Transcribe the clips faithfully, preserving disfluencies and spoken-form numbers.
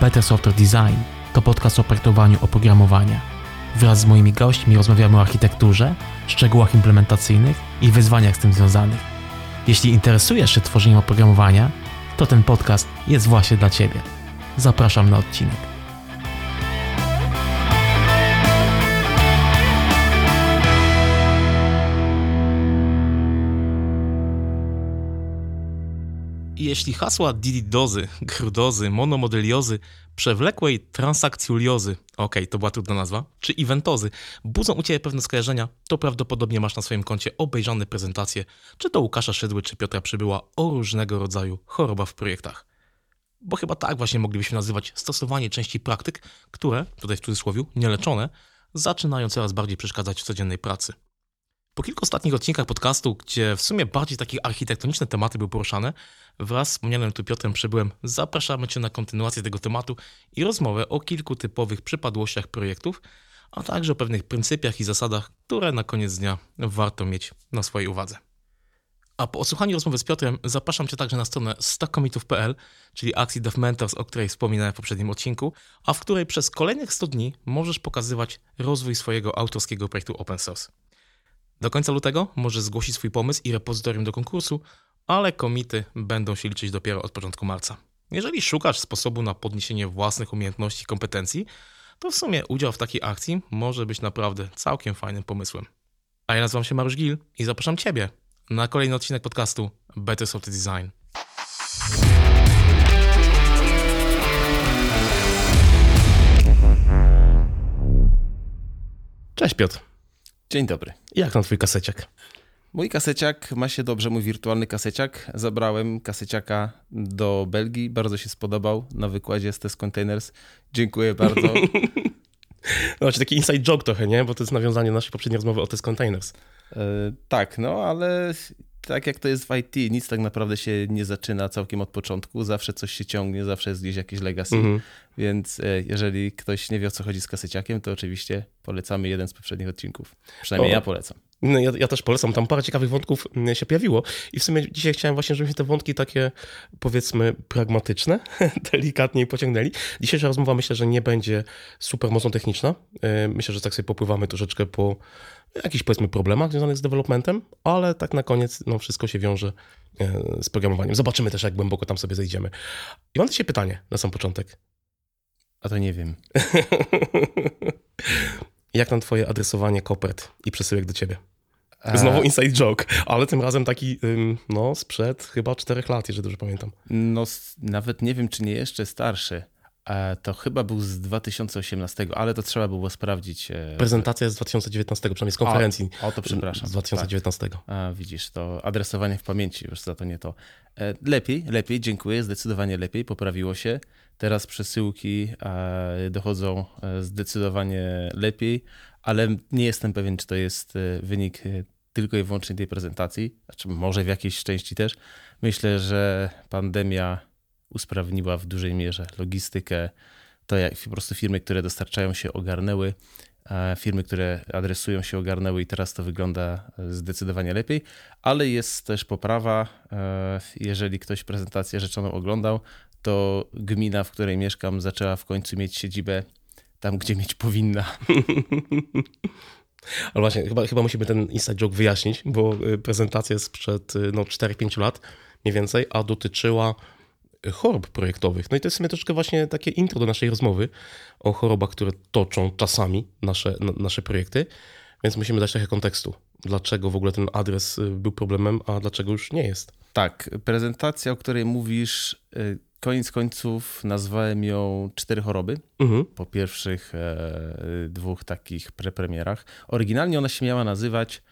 Better Software Design to podcast o projektowaniu oprogramowania. Wraz z moimi gośćmi rozmawiamy o architekturze, szczegółach implementacyjnych i wyzwaniach z tym związanych. Jeśli interesujesz się tworzeniem oprogramowania, to ten podcast jest właśnie dla Ciebie. Zapraszam na odcinek. Jeśli hasła dididozy, grudozy, monomodeliozy, przewlekłej transakcjoliozy, okej, to była trudna nazwa, czy eventozy, budzą u Ciebie pewne skojarzenia, to prawdopodobnie masz na swoim koncie obejrzane prezentacje, czy to Łukasza Szydły, czy Piotra Przybyła o różnego rodzaju chorobach w projektach. Bo chyba tak właśnie moglibyśmy nazywać stosowanie części praktyk, które, tutaj w cudzysłowie, nieleczone, zaczynają coraz bardziej przeszkadzać w codziennej pracy. Po kilku ostatnich odcinkach podcastu, gdzie w sumie bardziej takie architektoniczne tematy były poruszane, wraz z wspomnianym tu Piotrem Przybyłem zapraszamy Cię na kontynuację tego tematu i rozmowę o kilku typowych przypadłościach projektów, a także o pewnych pryncypiach i zasadach, które na koniec dnia warto mieć na swojej uwadze. A po odsłuchaniu rozmowy z Piotrem zapraszam Cię także na stronę sto commitów kropka p l, czyli akcji DevMentors, o której wspominałem w poprzednim odcinku, a w której przez kolejnych sto dni możesz pokazywać rozwój swojego autorskiego projektu open source. Do końca lutego możesz zgłosić swój pomysł i repozytorium do konkursu, ale komity będą się liczyć dopiero od początku marca. Jeżeli szukasz sposobu na podniesienie własnych umiejętności i kompetencji, to w sumie udział w takiej akcji może być naprawdę całkiem fajnym pomysłem. A ja nazywam się Mariusz Gil i zapraszam Ciebie na kolejny odcinek podcastu Better Software Design. Cześć Piotr. Dzień dobry. Jak tam twój kaseciak? Mój kaseciak ma się dobrze, mój wirtualny kaseciak. Zabrałem kaseciaka do Belgii, bardzo się spodobał na wykładzie z Test Containers. Dziękuję bardzo. Znaczy taki inside joke trochę, nie? Bo to jest nawiązanie naszej poprzedniej rozmowy o Test Containers. Yy, tak, no ale tak jak to jest w I T, nic tak naprawdę się nie zaczyna całkiem od początku. Zawsze coś się ciągnie, zawsze jest gdzieś jakieś legacy. Mm-hmm. Więc yy, jeżeli ktoś nie wie, o co chodzi z kaseciakiem, to oczywiście polecamy jeden z poprzednich odcinków. Przynajmniej o, ja polecam. No ja, ja też polecam. Tam parę ciekawych wątków się pojawiło. I w sumie dzisiaj chciałem właśnie, żebyśmy te wątki takie, powiedzmy, pragmatyczne, delikatniej pociągnęli. Dzisiejsza rozmowa myślę, że nie będzie super mocno techniczna. Myślę, że tak sobie popływamy troszeczkę po jakichś, powiedzmy, problemach związanych z developmentem, ale tak na koniec no, wszystko się wiąże z programowaniem. Zobaczymy też, jak głęboko tam sobie zejdziemy. I mam dzisiaj pytanie na sam początek. A to nie wiem. Jak tam twoje adresowanie kopert i przesyłek do ciebie? Znowu inside joke, ale tym razem taki no sprzed chyba czterech lat, jeżeli dobrze pamiętam. No nawet nie wiem, czy nie jeszcze starszy. To chyba był z dwa tysiące osiemnastego, ale to trzeba było sprawdzić. Prezentacja jest z dwa tysiące dziewiętnastego, przynajmniej z konferencji. O, o to przepraszam. Z dwa tysiące dziewiętnastego. Tak. A, widzisz, to adresowanie w pamięci, już za to nie to. Lepiej, lepiej, dziękuję, zdecydowanie lepiej, poprawiło się. Teraz przesyłki dochodzą zdecydowanie lepiej, ale nie jestem pewien, czy to jest wynik tylko i wyłącznie tej prezentacji, znaczy może w jakiejś części też. Myślę, że pandemia usprawniła w dużej mierze logistykę, to jak po prostu firmy, które dostarczają się, ogarnęły, firmy, które adresują się, ogarnęły i teraz to wygląda zdecydowanie lepiej, ale jest też poprawa. Jeżeli ktoś prezentację rzeczoną oglądał, to gmina, w której mieszkam, zaczęła w końcu mieć siedzibę tam, gdzie mieć powinna. Ale właśnie, chyba, chyba musimy ten inside joke wyjaśnić, bo prezentacja jest sprzed no, cztery pięć lat mniej więcej, a dotyczyła chorób projektowych. No i to jest w sumie troszkę właśnie takie intro do naszej rozmowy o chorobach, które toczą czasami nasze, na, nasze projekty, więc musimy dać trochę kontekstu. Dlaczego w ogóle ten adres był problemem, a dlaczego już nie jest? Tak, prezentacja, o której mówisz, koniec końców nazwałem ją Cztery choroby mhm. po pierwszych e, dwóch takich prepremierach. Oryginalnie ona się miała nazywać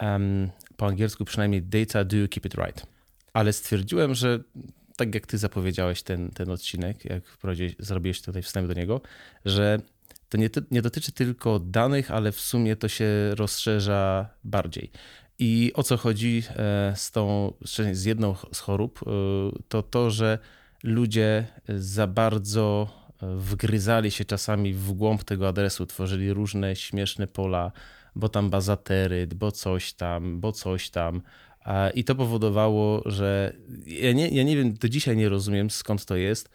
um, po angielsku przynajmniej Data Do You Keep It Right, ale stwierdziłem, że tak jak ty zapowiedziałeś ten, ten odcinek, jak zrobiłeś tutaj wstęp do niego, że to nie, nie dotyczy tylko danych, ale w sumie to się rozszerza bardziej. I o co chodzi z tą, z jedną z chorób, to to, że ludzie za bardzo wgryzali się czasami w głąb tego adresu, tworzyli różne śmieszne pola, bo tam bazateryt, bo coś tam, bo coś tam. I to powodowało, że ja nie, ja nie wiem, do dzisiaj nie rozumiem, skąd to jest.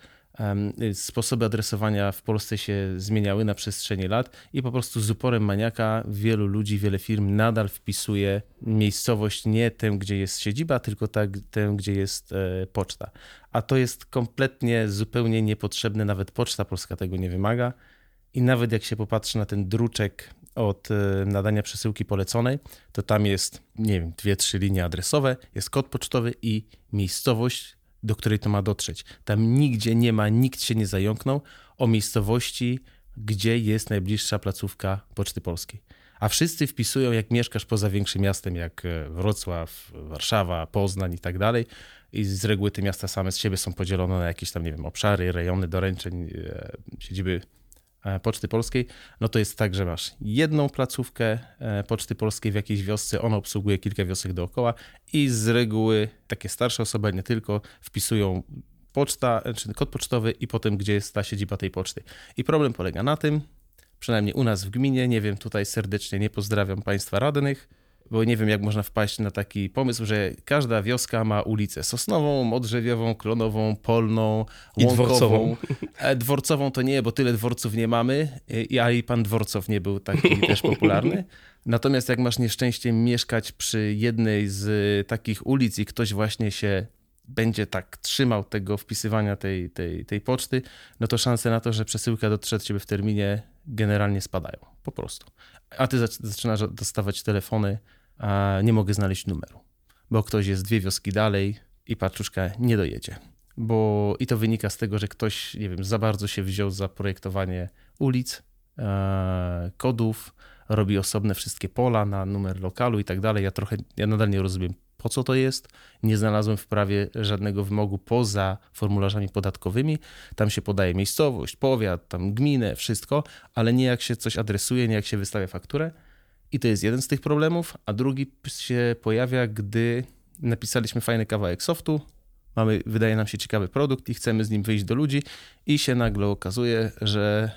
Sposoby adresowania w Polsce się zmieniały na przestrzeni lat i po prostu z uporem maniaka wielu ludzi, wiele firm nadal wpisuje miejscowość nie tę, gdzie jest siedziba, tylko tę, gdzie jest poczta. A to jest kompletnie, zupełnie niepotrzebne, nawet Poczta Polska tego nie wymaga. I nawet jak się popatrzy na ten druczek od nadania przesyłki poleconej, to tam jest, nie wiem, dwie, trzy linie adresowe, jest kod pocztowy i miejscowość, do której to ma dotrzeć. Tam nigdzie nie ma, nikt się nie zająknął o miejscowości, gdzie jest najbliższa placówka Poczty Polskiej. A wszyscy wpisują, jak mieszkasz poza większym miastem, jak Wrocław, Warszawa, Poznań i tak dalej. I z reguły te miasta same z siebie są podzielone na jakieś tam, nie wiem, obszary, rejony, doręczeń, siedziby Poczty Polskiej, no to jest tak, że masz jedną placówkę Poczty Polskiej w jakiejś wiosce, ona obsługuje kilka wiosek dookoła i z reguły takie starsze osoby, nie tylko, wpisują poczta, czy kod pocztowy i potem gdzie jest ta siedziba tej poczty. I problem polega na tym, przynajmniej u nas w gminie, nie wiem, tutaj serdecznie nie pozdrawiam państwa radnych, bo nie wiem, jak można wpaść na taki pomysł, że każda wioska ma ulicę Sosnową, Modrzewiową, Klonową, Polną, Łąkową. I dworcową. Dworcową to nie, bo tyle dworców nie mamy, a i pan Dworcow nie był taki też popularny. Natomiast jak masz nieszczęście mieszkać przy jednej z takich ulic i ktoś właśnie się będzie tak trzymał tego wpisywania tej, tej, tej poczty, no to szanse na to, że przesyłka dotrze do ciebie w terminie, generalnie spadają. Po prostu. A ty zaczynasz dostawać telefony, a nie mogę znaleźć numeru, bo ktoś jest dwie wioski dalej i paczuszka nie dojedzie. Bo i to wynika z tego, że ktoś, nie wiem, za bardzo się wziął za projektowanie ulic, kodów, robi osobne wszystkie pola na numer lokalu i tak dalej. Ja trochę, ja nadal nie rozumiem, po co to jest. Nie znalazłem w prawie żadnego wymogu poza formularzami podatkowymi. Tam się podaje miejscowość, powiat, tam gminę, wszystko, ale nie jak się coś adresuje, nie jak się wystawia fakturę. I to jest jeden z tych problemów, a drugi się pojawia, gdy napisaliśmy fajny kawałek softu, mamy, wydaje nam się, ciekawy produkt i chcemy z nim wyjść do ludzi i się nagle okazuje, że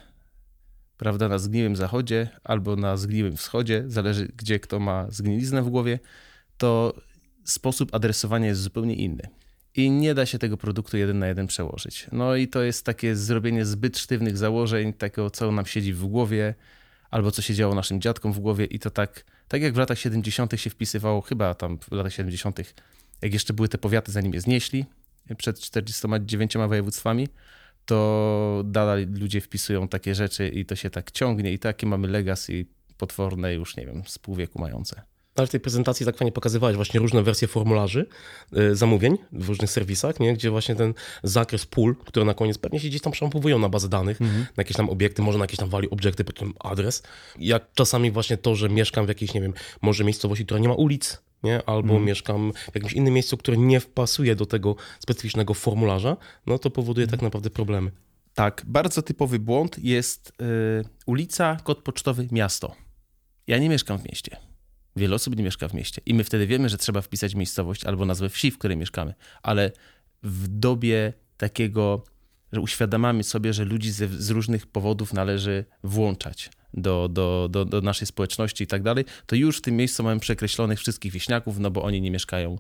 prawda, na zgniłym zachodzie albo na zgniłym wschodzie, zależy gdzie kto ma zgniliznę w głowie, to sposób adresowania jest zupełnie inny. I nie da się tego produktu jeden na jeden przełożyć. No i to jest takie zrobienie zbyt sztywnych założeń, takiego co nam siedzi w głowie, albo co się działo naszym dziadkom w głowie i to tak, tak jak w latach siedemdziesiątych się wpisywało, chyba tam w latach siedemdziesiątych, jak jeszcze były te powiaty, zanim je znieśli, przed czterdziestoma dziewięcioma województwami, to dalej ludzie wpisują takie rzeczy i to się tak ciągnie i takie mamy legacy potworne już, nie wiem, z pół wieku mające. Ale w tej prezentacji tak fajnie pokazywałeś właśnie różne wersje formularzy, yy, zamówień w różnych serwisach, nie? Gdzie właśnie ten zakres pól, które na koniec pewnie się gdzieś tam przepompowują na bazę danych, mm-hmm. na jakieś tam obiekty, może na jakieś tam value objecty, potem adres. Jak czasami właśnie to, że mieszkam w jakiejś, nie wiem, może miejscowości, która nie ma ulic, nie? Albo mm. mieszkam w jakimś innym miejscu, które nie wpasuje do tego specyficznego formularza, no to powoduje mm. tak naprawdę problemy. Tak, bardzo typowy błąd jest yy, ulica, kod pocztowy, miasto. Ja nie mieszkam w mieście. Wiele osób nie mieszka w mieście i my wtedy wiemy, że trzeba wpisać miejscowość albo nazwę wsi, w której mieszkamy, ale w dobie takiego, że uświadamiamy sobie, że ludzi ze, z różnych powodów należy włączać do, do, do, do naszej społeczności i tak dalej, to już w tym miejscu mamy przekreślonych wszystkich wieśniaków, no bo oni nie mieszkają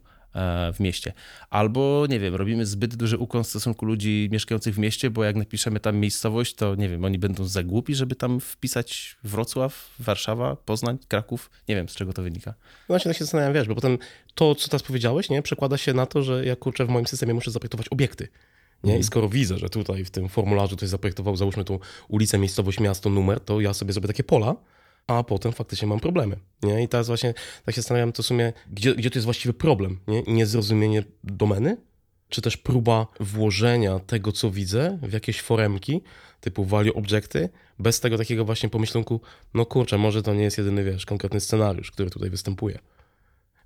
w mieście. Albo, nie wiem, robimy zbyt duży ukłon w stosunku ludzi mieszkających w mieście, bo jak napiszemy tam miejscowość, to nie wiem, oni będą za głupi, żeby tam wpisać Wrocław, Warszawa, Poznań, Kraków. Nie wiem, z czego to wynika. No właśnie, tak się zastanawiam, wiesz, bo potem to, co teraz powiedziałeś, nie, przekłada się na to, że ja, kurczę, w moim systemie muszę zaprojektować obiekty. Nie? I skoro widzę, że tutaj w tym formularzu ktoś zaprojektował, załóżmy tą ulicę, miejscowość, miasto, numer, to ja sobie zrobię takie pola, a potem faktycznie mam problemy. Nie? I teraz właśnie tak się zastanawiam, to w sumie, gdzie, gdzie to jest właściwy problem? Nie? Niezrozumienie domeny? Czy też próba włożenia tego, co widzę, w jakieś foremki typu value objecty, bez tego takiego właśnie pomyślunku, no kurczę, może to nie jest jedyny, wiesz, konkretny scenariusz, który tutaj występuje.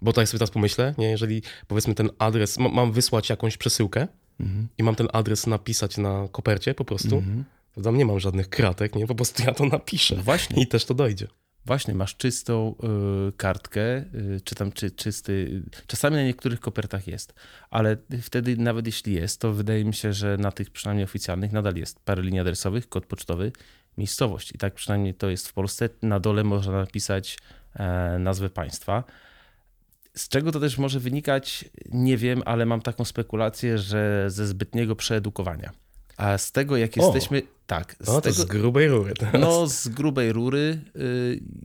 Bo tak sobie teraz pomyślę, nie? Jeżeli powiedzmy ten adres, ma, mam wysłać jakąś przesyłkę mhm. i mam ten adres napisać na kopercie po prostu, mhm. Tam nie mam żadnych kratek, nie? Po prostu ja to napiszę. No właśnie. I też to dojdzie. Właśnie, masz czystą y, kartkę, y, czy tam czy, czysty, czasami na niektórych kopertach jest, ale wtedy nawet jeśli jest, to wydaje mi się, że na tych przynajmniej oficjalnych nadal jest parę linii adresowych, kod pocztowy, miejscowość i tak przynajmniej to jest w Polsce. Na dole można napisać e, nazwę państwa. Z czego to też może wynikać, nie wiem, ale mam taką spekulację, że ze zbytniego przeedukowania. A z tego, jak o, jesteśmy... tak, z, no, tego, z grubej rury. Teraz. No, z grubej rury.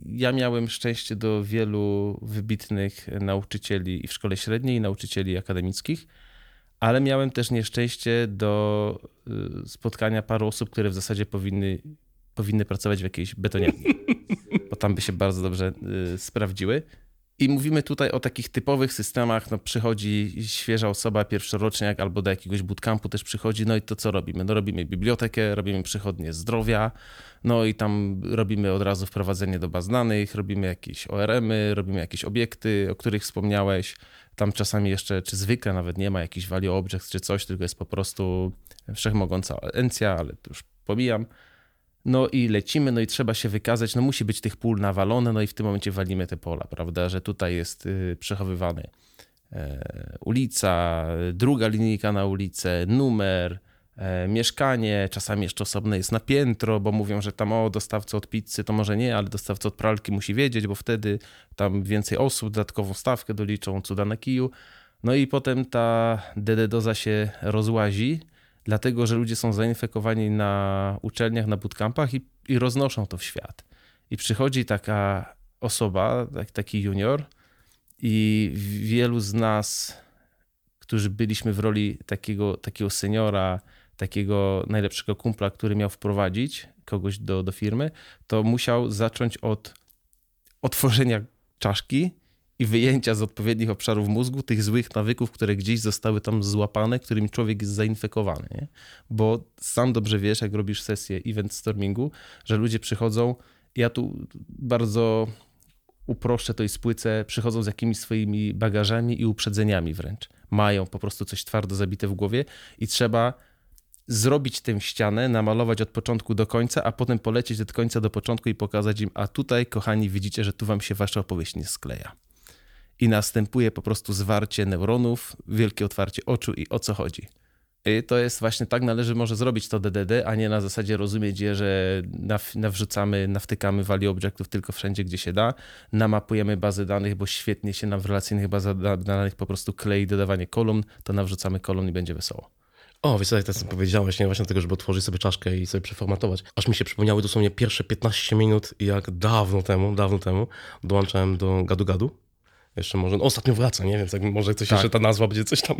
Ja miałem szczęście do wielu wybitnych nauczycieli i w szkole średniej, i nauczycieli akademickich, ale miałem też nieszczęście do spotkania paru osób, które w zasadzie powinny, powinny pracować w jakiejś betoniarni, bo tam by się bardzo dobrze sprawdziły. I mówimy tutaj o takich typowych systemach, no przychodzi świeża osoba, pierwszoroczniak albo do jakiegoś bootcampu też przychodzi, no i to co robimy? No robimy bibliotekę, robimy przychodnie zdrowia, no i tam robimy od razu wprowadzenie do baz danych, robimy jakieś O R M-y, robimy jakieś obiekty, o których wspomniałeś, tam czasami jeszcze, czy zwykle nawet nie ma jakichś value objects czy coś, tylko jest po prostu wszechmogąca encja, ale to już pomijam. No i lecimy, no i trzeba się wykazać, no musi być tych pól nawalone, no i w tym momencie walimy te pola, prawda, że tutaj jest przechowywany ulica, druga linijka na ulicę, numer, mieszkanie, czasami jeszcze osobne jest na piętro, bo mówią, że tam o dostawca od pizzy to może nie, ale dostawca od pralki musi wiedzieć, bo wtedy tam więcej osób, dodatkową stawkę doliczą, cuda na kiju. No i potem ta D D D-oza się rozłazi, dlatego, że ludzie są zainfekowani na uczelniach, na bootcampach i, i roznoszą to w świat. I przychodzi taka osoba, taki junior i wielu z nas, którzy byliśmy w roli takiego, takiego seniora, takiego najlepszego kumpla, który miał wprowadzić kogoś do, do firmy, to musiał zacząć od otworzenia czaszki i wyjęcia z odpowiednich obszarów mózgu tych złych nawyków, które gdzieś zostały tam złapane, którymi człowiek jest zainfekowany. Nie? Bo sam dobrze wiesz, jak robisz sesję event stormingu, że ludzie przychodzą, ja tu bardzo uproszczę to i spłycę, przychodzą z jakimiś swoimi bagażami i uprzedzeniami wręcz. Mają po prostu coś twardo zabite w głowie i trzeba zrobić tę ścianę, namalować od początku do końca, a potem polecieć od końca do początku i pokazać im, a tutaj, kochani, widzicie, że tu wam się wasza opowieść nie skleja. I następuje po prostu zwarcie neuronów, wielkie otwarcie oczu i o co chodzi. I to jest właśnie tak, należy może zrobić to D D D, a nie na zasadzie rozumieć je, że nawrzucamy, nawtykamy value objectów tylko wszędzie, gdzie się da, namapujemy bazy danych, bo świetnie się nam w relacyjnych bazach danych po prostu klei dodawanie kolumn, to nawrzucamy kolumn i będzie wesoło. O, wiesz, jak teraz powiedziałeś, nie właśnie dlatego, żeby otworzyć sobie czaszkę i sobie przeformatować. Aż mi się przypomniały dosłownie pierwsze piętnaście minut, jak dawno temu, dawno temu dołączałem do Gadu-Gadu. Jeszcze może, no ostatnio wraca, nie wiem, tak, może coś tak. Jeszcze ta nazwa będzie coś tam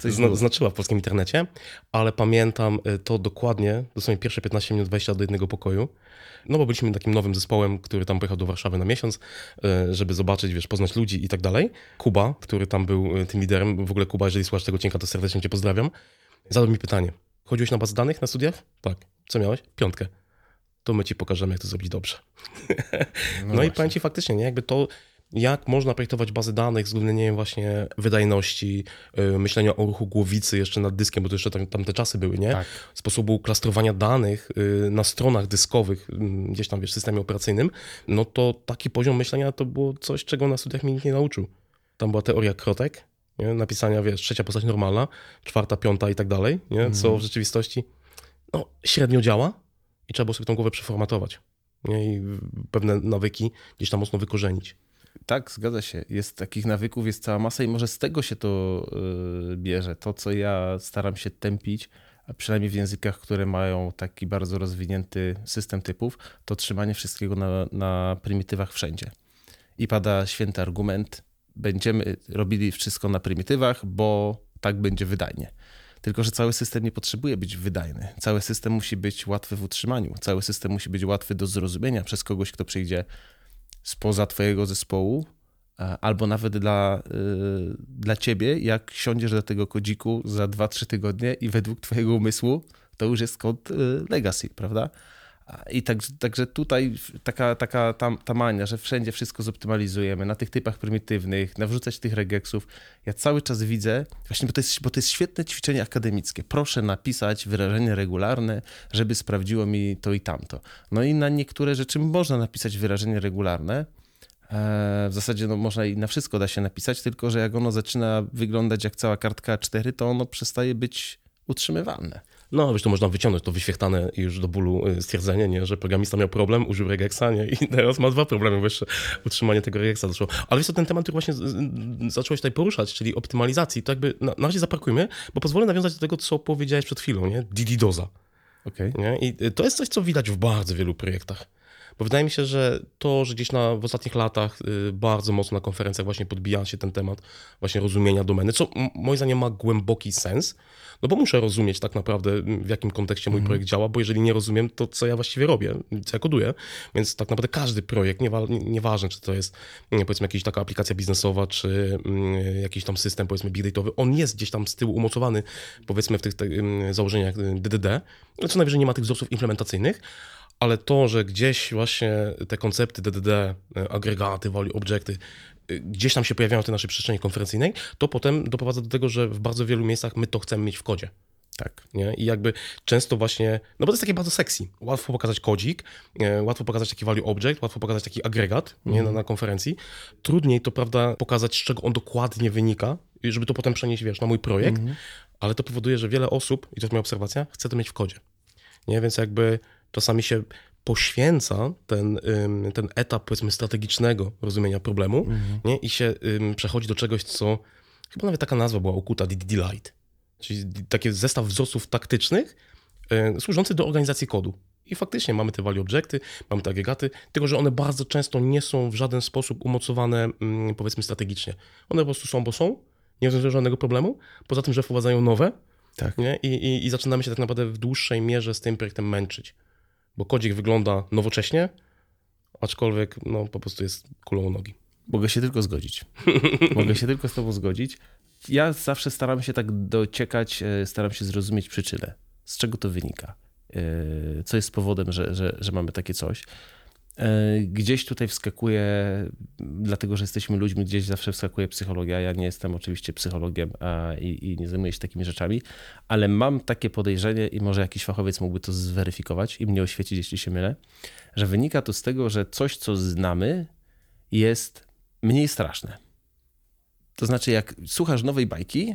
coś zna, znaczyła w polskim internecie, ale pamiętam to dokładnie, dosłownie pierwsze piętnaście minut wejścia do jednego pokoju, no bo byliśmy takim nowym zespołem, który tam pojechał do Warszawy na miesiąc, żeby zobaczyć, wiesz, poznać ludzi i tak dalej. Kuba, który tam był tym liderem, w ogóle Kuba, jeżeli słuchasz tego odcinka, to serdecznie cię pozdrawiam, zadał mi pytanie, chodziłeś na bazę danych na studiach? Tak. Co miałeś? Piątkę. To my ci pokażemy, jak to zrobić dobrze. No, no i powiem ci faktycznie, nie, jakby to... Jak można projektować bazy danych z uwzględnieniem właśnie wydajności, yy, myślenia o ruchu głowicy jeszcze nad dyskiem, bo to jeszcze tam, tam te czasy były, nie? Tak. Sposobu klastrowania danych yy, na stronach dyskowych, yy, gdzieś tam wiesz, w systemie operacyjnym, no to taki poziom myślenia to było coś, czego na studiach mnie nikt nie nauczył. Tam była teoria krotek, nie? Napisania, wiesz, trzecia postać normalna, czwarta, piąta i tak dalej, nie? Mm. Co w rzeczywistości no, średnio działa i trzeba było sobie tą głowę przeformatować, nie? I pewne nawyki gdzieś tam mocno wykorzenić. Tak, zgadza się. Jest takich nawyków, jest cała masa i może z tego się to yy, bierze. To, co ja staram się tępić, a przynajmniej w językach, które mają taki bardzo rozwinięty system typów, to trzymanie wszystkiego na, na prymitywach wszędzie. I pada święty argument, będziemy robili wszystko na prymitywach, bo tak będzie wydajnie. Tylko że cały system nie potrzebuje być wydajny. Cały system musi być łatwy w utrzymaniu. Cały system musi być łatwy do zrozumienia przez kogoś, kto przyjdzie spoza twojego zespołu, albo nawet dla, yy, dla ciebie, jak siądziesz do tego kodziku za dwa trzy tygodnie i według twojego umysłu to już jest kod yy, legacy, prawda? I tak, także tutaj taka, taka ta, ta mania, że wszędzie wszystko zoptymalizujemy, na tych typach prymitywnych, nawrzucać tych regeksów. Ja cały czas widzę, właśnie bo to jest, bo to jest świetne ćwiczenie akademickie. Proszę napisać wyrażenie regularne, żeby sprawdziło mi to i tamto. No i na niektóre rzeczy można napisać wyrażenie regularne. W zasadzie no, można i na wszystko da się napisać, tylko że jak ono zaczyna wyglądać jak cała kartka A cztery, to ono przestaje być utrzymywane. No, wiesz, to można wyciągnąć to wyświechtane już do bólu stwierdzenie, nie? Że programista miał problem, użył regexa, nie? I teraz ma dwa problemy, bo jeszcze utrzymanie tego regexa doszło. Ale wiesz co, ten temat, który właśnie zacząłeś tutaj poruszać, czyli optymalizacji, to jakby na, na razie zaparkujmy, bo pozwolę nawiązać do tego, co powiedziałeś przed chwilą, nie? D D D-oza. Okay. Nie? I to jest coś, co widać w bardzo wielu projektach. Bo wydaje mi się, że to, że gdzieś na, w ostatnich latach y, bardzo mocno na konferencjach właśnie podbija się ten temat właśnie rozumienia domeny, co m- moim zdaniem ma głęboki sens, no bo muszę rozumieć tak naprawdę, w jakim kontekście mój mm. projekt działa, bo jeżeli nie rozumiem, to co ja właściwie robię, co ja koduję, więc tak naprawdę każdy projekt, nieważne czy to jest nie, powiedzmy jakaś taka aplikacja biznesowa, czy y, jakiś tam system powiedzmy big dataowy, on jest gdzieś tam z tyłu umocowany powiedzmy w tych te, y, założeniach D D D, no co najwyżej nie ma tych wzorców implementacyjnych, ale to, że gdzieś właśnie te koncepty D D D, agregaty, value objecty, gdzieś tam się pojawiają w tej naszej przestrzeni konferencyjnej, to potem doprowadza do tego, że w bardzo wielu miejscach my to chcemy mieć w kodzie. Tak. Nie? I jakby często właśnie, no bo to jest takie bardzo sexy. Łatwo pokazać kodzik, łatwo pokazać taki value object, łatwo pokazać taki agregat mm. nie, na, na konferencji. Trudniej to, prawda, pokazać, z czego on dokładnie wynika, żeby to potem przenieść, wiesz, na mój projekt, mm. ale to powoduje, że wiele osób, i to jest moja obserwacja, chce to mieć w kodzie. Nie? Więc jakby czasami się poświęca ten, ten etap, powiedzmy, strategicznego rozumienia problemu mhm. nie? I się um, przechodzi do czegoś, co chyba nawet taka nazwa była ukuta, D D D Light, czyli taki zestaw wzorców taktycznych um, służący do organizacji kodu. I faktycznie mamy te value objecty, mamy te agregaty, tylko że one bardzo często nie są w żaden sposób umocowane, um, powiedzmy, strategicznie. One po prostu są, bo są, nie rozwiązują żadnego problemu, poza tym, że wprowadzają nowe tak. nie? I, i, i zaczynamy się tak naprawdę w dłuższej mierze z tym projektem męczyć. Bo kodzik wygląda nowocześnie, aczkolwiek no, po prostu jest kulą u nogi. Mogę się tylko zgodzić. Mogę się tylko z tobą zgodzić. Ja zawsze staram się tak dociekać, staram się zrozumieć przyczynę. Z czego to wynika? Co jest powodem, że, że, że mamy takie coś? Gdzieś tutaj wskakuje, dlatego że jesteśmy ludźmi, gdzieś zawsze wskakuje psychologia. Ja nie jestem oczywiście psychologiem a, i, i nie zajmuję się takimi rzeczami, ale mam takie podejrzenie i może jakiś fachowiec mógłby to zweryfikować i mnie oświecić, jeśli się mylę, że wynika to z tego, że coś, co znamy, jest mniej straszne. To znaczy, jak słuchasz nowej bajki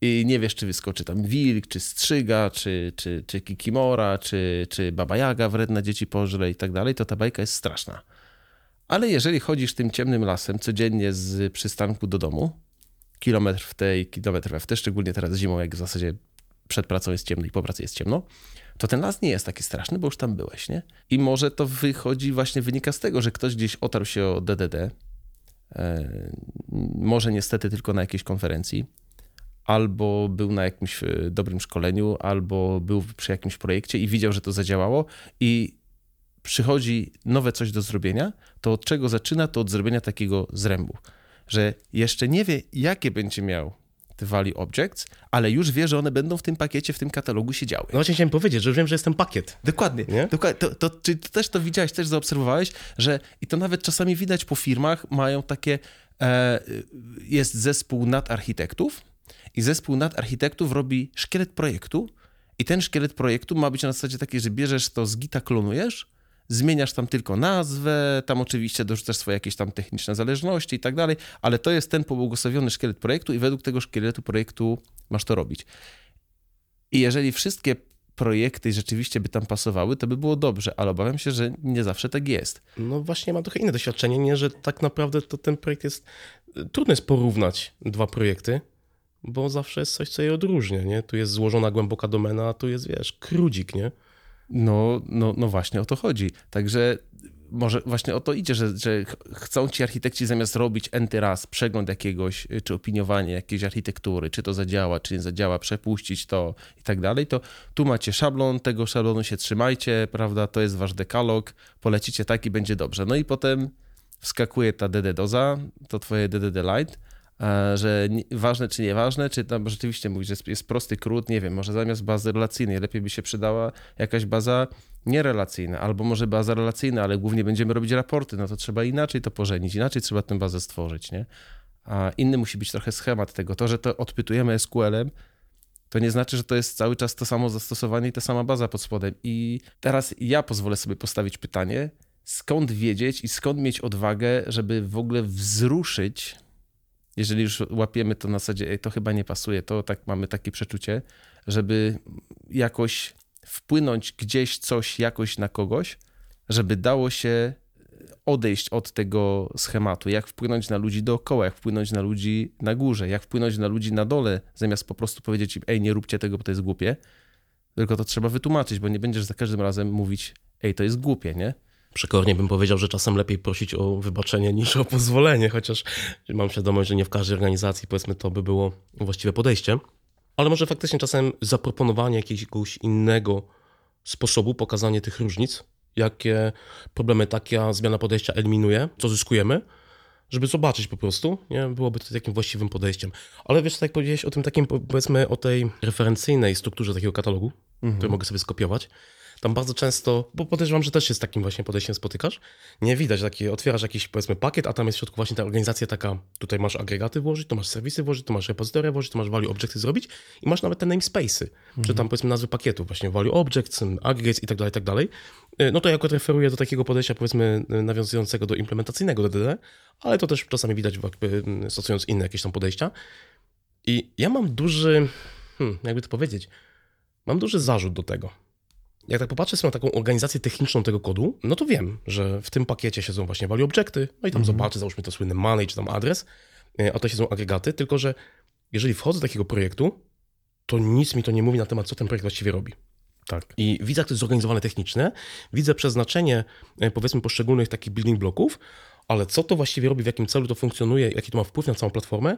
i nie wiesz, czy wyskoczy tam wilk, czy strzyga, czy, czy, czy kikimora, czy, czy baba Jaga wredna dzieci pożre i tak dalej, to ta bajka jest straszna. Ale jeżeli chodzisz tym ciemnym lasem codziennie z przystanku do domu, kilometr w tej, kilometr we w te, szczególnie teraz zimą, jak w zasadzie przed pracą jest ciemno i po pracy jest ciemno, to ten las nie jest taki straszny, bo już tam byłeś, nie? I może to wychodzi, właśnie wynika z tego, że ktoś gdzieś otarł się o D D D, może niestety tylko na jakiejś konferencji, albo był na jakimś dobrym szkoleniu, albo był przy jakimś projekcie i widział, że to zadziałało i przychodzi nowe coś do zrobienia, to od czego zaczyna, to od zrobienia takiego zrębu, że jeszcze nie wie, jakie będzie miał te value objects, ale już wie, że one będą w tym pakiecie, w tym katalogu siedziały. No właśnie chciałem powiedzieć, że już wiem, że jest ten pakiet. Dokładnie. dokładnie. To, to, czy ty też to widziałeś, też zaobserwowałeś, że i to nawet czasami widać po firmach, mają takie, e, jest zespół nadarchitektów, i zespół nadarchitektów robi szkielet projektu i ten szkielet projektu ma być na zasadzie takiej, że bierzesz to z Gita, klonujesz, zmieniasz tam tylko nazwę, tam oczywiście dorzucasz swoje jakieś tam techniczne zależności i tak dalej, ale to jest ten pobłogosławiony szkielet projektu i według tego szkieletu projektu masz to robić. I jeżeli wszystkie projekty rzeczywiście by tam pasowały, to by było dobrze, ale obawiam się, że nie zawsze tak jest. No właśnie mam trochę inne doświadczenie, nie, że tak naprawdę to ten projekt jest... Trudno jest porównać dwa projekty, bo zawsze jest coś, co je odróżnia, nie? Tu jest złożona głęboka domena, a tu jest, wiesz, krudzik, nie? No, no, no właśnie o to chodzi. Także może właśnie o to idzie, że, że chcą ci architekci zamiast robić enty raz przegląd jakiegoś, czy opiniowanie jakiejś architektury, czy to zadziała, czy nie zadziała, przepuścić to i tak dalej, to tu macie szablon, tego szablonu się trzymajcie, prawda? To jest wasz dekalog, polecicie tak i będzie dobrze. No i potem wskakuje ta D D D-oza, to twoje D D D Lite, że nie, ważne czy nieważne, czy tam rzeczywiście mówisz, że jest, jest prosty CRUD, nie wiem, może zamiast bazy relacyjnej lepiej by się przydała jakaś baza nierelacyjna, albo może baza relacyjna, ale głównie będziemy robić raporty, no to trzeba inaczej to pożenić, inaczej trzeba tę bazę stworzyć, nie? A inny musi być trochę schemat tego. To, że to odpytujemy S Q L-em, to nie znaczy, że to jest cały czas to samo zastosowanie i ta sama baza pod spodem. I teraz ja pozwolę sobie postawić pytanie, skąd wiedzieć i skąd mieć odwagę, żeby w ogóle wzruszyć, jeżeli już łapiemy to na zasadzie, ej, to chyba nie pasuje, to tak mamy takie przeczucie, żeby jakoś wpłynąć gdzieś coś, jakoś na kogoś, żeby dało się odejść od tego schematu, jak wpłynąć na ludzi dookoła, jak wpłynąć na ludzi na górze, jak wpłynąć na ludzi na dole, zamiast po prostu powiedzieć im, ej, nie róbcie tego, bo to jest głupie, tylko to trzeba wytłumaczyć, bo nie będziesz za każdym razem mówić, ej, to jest głupie, nie? Przekornie bym powiedział, że czasem lepiej prosić o wybaczenie niż o pozwolenie, chociaż mam świadomość, że nie w każdej organizacji, powiedzmy, to by było właściwe podejście, ale może faktycznie czasem zaproponowanie jakiegoś innego sposobu, pokazanie tych różnic, jakie problemy taka zmiana podejścia eliminuje, co zyskujemy, żeby zobaczyć po prostu, nie? Byłoby to takim właściwym podejściem. Ale wiesz, tak jak powiedziałeś o tym takim, powiedzmy, o tej referencyjnej strukturze takiego katalogu, mm-hmm. który mogę sobie skopiować, tam bardzo często, bo podejrzewam, że też się z takim właśnie podejściem spotykasz, nie widać, taki, otwierasz jakiś, powiedzmy, pakiet, a tam jest w środku właśnie ta organizacja taka, tutaj masz agregaty włożyć, tu masz serwisy włożyć, tu masz repozytoria włożyć, tu masz value objecty zrobić i masz nawet te namespace'y, mhm. czy tam, powiedzmy, nazwy pakietów, właśnie value objects, aggregates i tak dalej, i tak dalej. No to ja akurat referuję do takiego podejścia, powiedzmy, nawiązującego do implementacyjnego D D D, ale to też czasami widać, jakby stosując inne jakieś tam podejścia. I ja mam duży, hmm, jakby to powiedzieć, mam duży zarzut do tego. Jak tak popatrzę sobie na taką organizację techniczną tego kodu, no to wiem, że w tym pakiecie siedzą właśnie value objecty, no i tam mm-hmm. zobaczę, załóżmy to słynne money czy tam adres, a to siedzą agregaty, tylko że jeżeli wchodzę do takiego projektu, to nic mi to nie mówi na temat, co ten projekt właściwie robi. Tak. I widzę, jak to jest zorganizowane technicznie, widzę przeznaczenie, powiedzmy, poszczególnych takich building bloków, ale co to właściwie robi, w jakim celu to funkcjonuje, jaki to ma wpływ na całą platformę,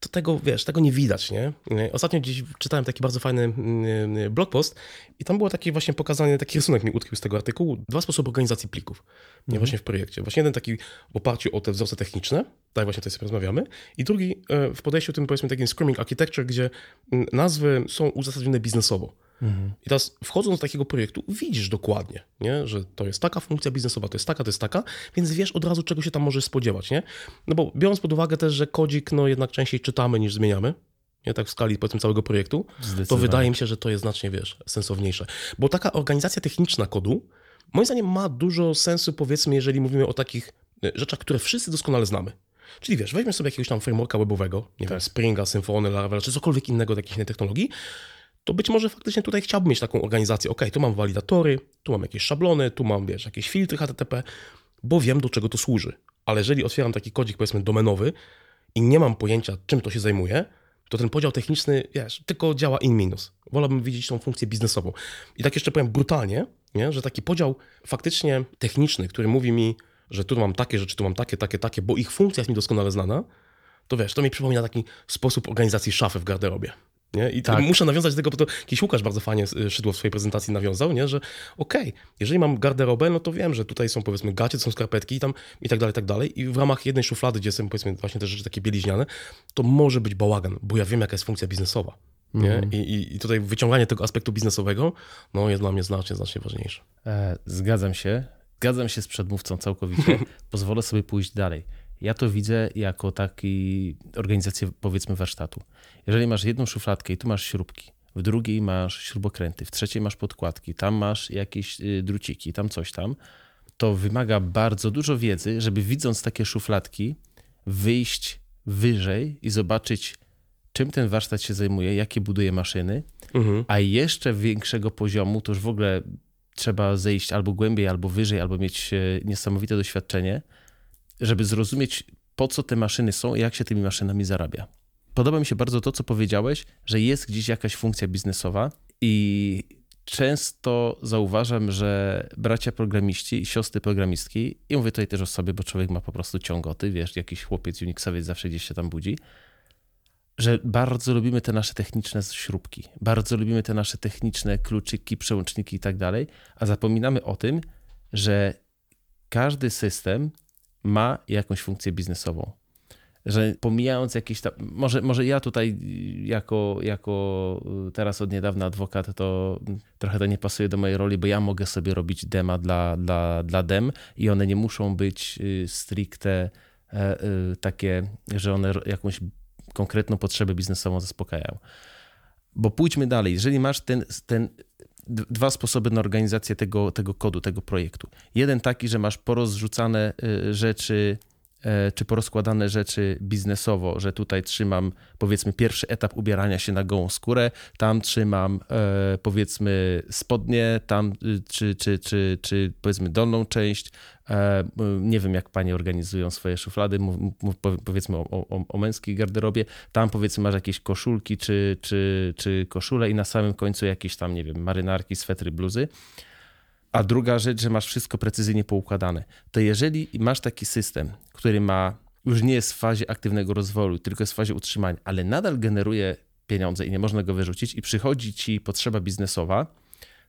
to tego, wiesz, tego nie widać, nie? Ostatnio gdzieś czytałem taki bardzo fajny blog post i tam było takie właśnie pokazanie, taki rysunek mi utkwił z tego artykułu, dwa sposoby organizacji plików, nie, właśnie w projekcie. Właśnie jeden taki w oparciu o te wzorce techniczne, tak właśnie tutaj sobie rozmawiamy, i drugi w podejściu tym, powiedzmy, takim screaming architecture, gdzie nazwy są uzasadnione biznesowo. Mhm. I teraz wchodząc do takiego projektu widzisz dokładnie, nie? Że to jest taka funkcja biznesowa, to jest taka, to jest taka, więc wiesz od razu, czego się tam możesz spodziewać, nie? No bo biorąc pod uwagę też, że kodzik no jednak częściej czytamy niż zmieniamy, nie? Tak w skali, powiedzmy, całego projektu, to wydaje mi się, że to jest znacznie, wiesz, sensowniejsze. Bo taka organizacja techniczna kodu moim zdaniem ma dużo sensu, powiedzmy, jeżeli mówimy o takich rzeczach, które wszyscy doskonale znamy. Czyli wiesz, weźmy sobie jakiegoś tam frameworka webowego, nie tak. wiem, Springa, Symfony, Laravel, czy cokolwiek innego takich innej technologii, to być może faktycznie tutaj chciałbym mieć taką organizację. Okej, okay, tu mam walidatory, tu mam jakieś szablony, tu mam, wiesz, jakieś filtry H T T P, bo wiem, do czego to służy. Ale jeżeli otwieram taki kodzik, powiedzmy, domenowy i nie mam pojęcia, czym to się zajmuje, to ten podział techniczny, wiesz, tylko działa in minus. Wolałbym widzieć tą funkcję biznesową. I tak jeszcze powiem brutalnie, nie? Że taki podział faktycznie techniczny, który mówi mi, że tu mam takie rzeczy, tu mam takie, takie, takie, bo ich funkcja jest mi doskonale znana, to wiesz, to mi przypomina taki sposób organizacji szafy w garderobie. Nie? I tak. Muszę nawiązać do tego, bo to jakiś Łukasz bardzo fajnie Szydło w swojej prezentacji nawiązał, nie? Że okej, okay, jeżeli mam garderobę, no to wiem, że tutaj są, powiedzmy, gacie, są skarpetki i tam i tak dalej, i tak dalej. I w ramach jednej szuflady, gdzie są, powiedzmy, właśnie te rzeczy takie bieliźniane, to może być bałagan, bo ja wiem, jaka jest funkcja biznesowa. Nie? Mm. I, I tutaj wyciąganie tego aspektu biznesowego, no jest dla mnie znacznie, znacznie ważniejsze. E, zgadzam się. Zgadzam się z przedmówcą całkowicie. Pozwolę sobie pójść dalej. Ja to widzę jako taki organizację, powiedzmy, warsztatu. Jeżeli masz jedną szufladkę i tu masz śrubki, w drugiej masz śrubokręty, w trzeciej masz podkładki, tam masz jakieś druciki, tam coś tam, to wymaga bardzo dużo wiedzy, żeby widząc takie szufladki wyjść wyżej i zobaczyć, czym ten warsztat się zajmuje, jakie buduje maszyny, mhm. a jeszcze większego poziomu to już w ogóle trzeba zejść albo głębiej, albo wyżej, albo mieć niesamowite doświadczenie, żeby zrozumieć, po co te maszyny są i jak się tymi maszynami zarabia. Podoba mi się bardzo to, co powiedziałeś, że jest gdzieś jakaś funkcja biznesowa i często zauważam, że bracia programiści i siostry programistki, i mówię tutaj też o sobie, bo człowiek ma po prostu ciągoty, wiesz, jakiś chłopiec unixowiec zawsze gdzieś się tam budzi, że bardzo lubimy te nasze techniczne śrubki, bardzo lubimy te nasze techniczne kluczyki, przełączniki i tak dalej, a zapominamy o tym, że każdy system ma jakąś funkcję biznesową. że pomijając jakieś tam, może, może ja tutaj jako, jako teraz od niedawna adwokat, to trochę to nie pasuje do mojej roli, bo ja mogę sobie robić dema dla, dla, dla dem i one nie muszą być stricte takie, że one jakąś konkretną potrzebę biznesową zaspokajają. Bo pójdźmy dalej. Jeżeli masz ten, ten dwa sposoby na organizację tego, tego kodu, tego projektu. Jeden taki, że masz porozrzucane rzeczy czy porozkładane rzeczy biznesowo, że tutaj trzymam powiedzmy pierwszy etap ubierania się na gołą skórę, tam trzymam e, powiedzmy spodnie, tam czy, czy, czy, czy powiedzmy dolną część. E, nie wiem jak panie organizują swoje szuflady, mów, mów, powiedzmy o, o, o męskiej garderobie, tam powiedzmy masz jakieś koszulki czy, czy, czy koszule i na samym końcu jakieś tam nie wiem marynarki, swetry, bluzy. A druga rzecz, że masz wszystko precyzyjnie poukładane. To jeżeli masz taki system, który ma już nie jest w fazie aktywnego rozwoju, tylko jest w fazie utrzymania, ale nadal generuje pieniądze i nie można go wyrzucić i przychodzi ci potrzeba biznesowa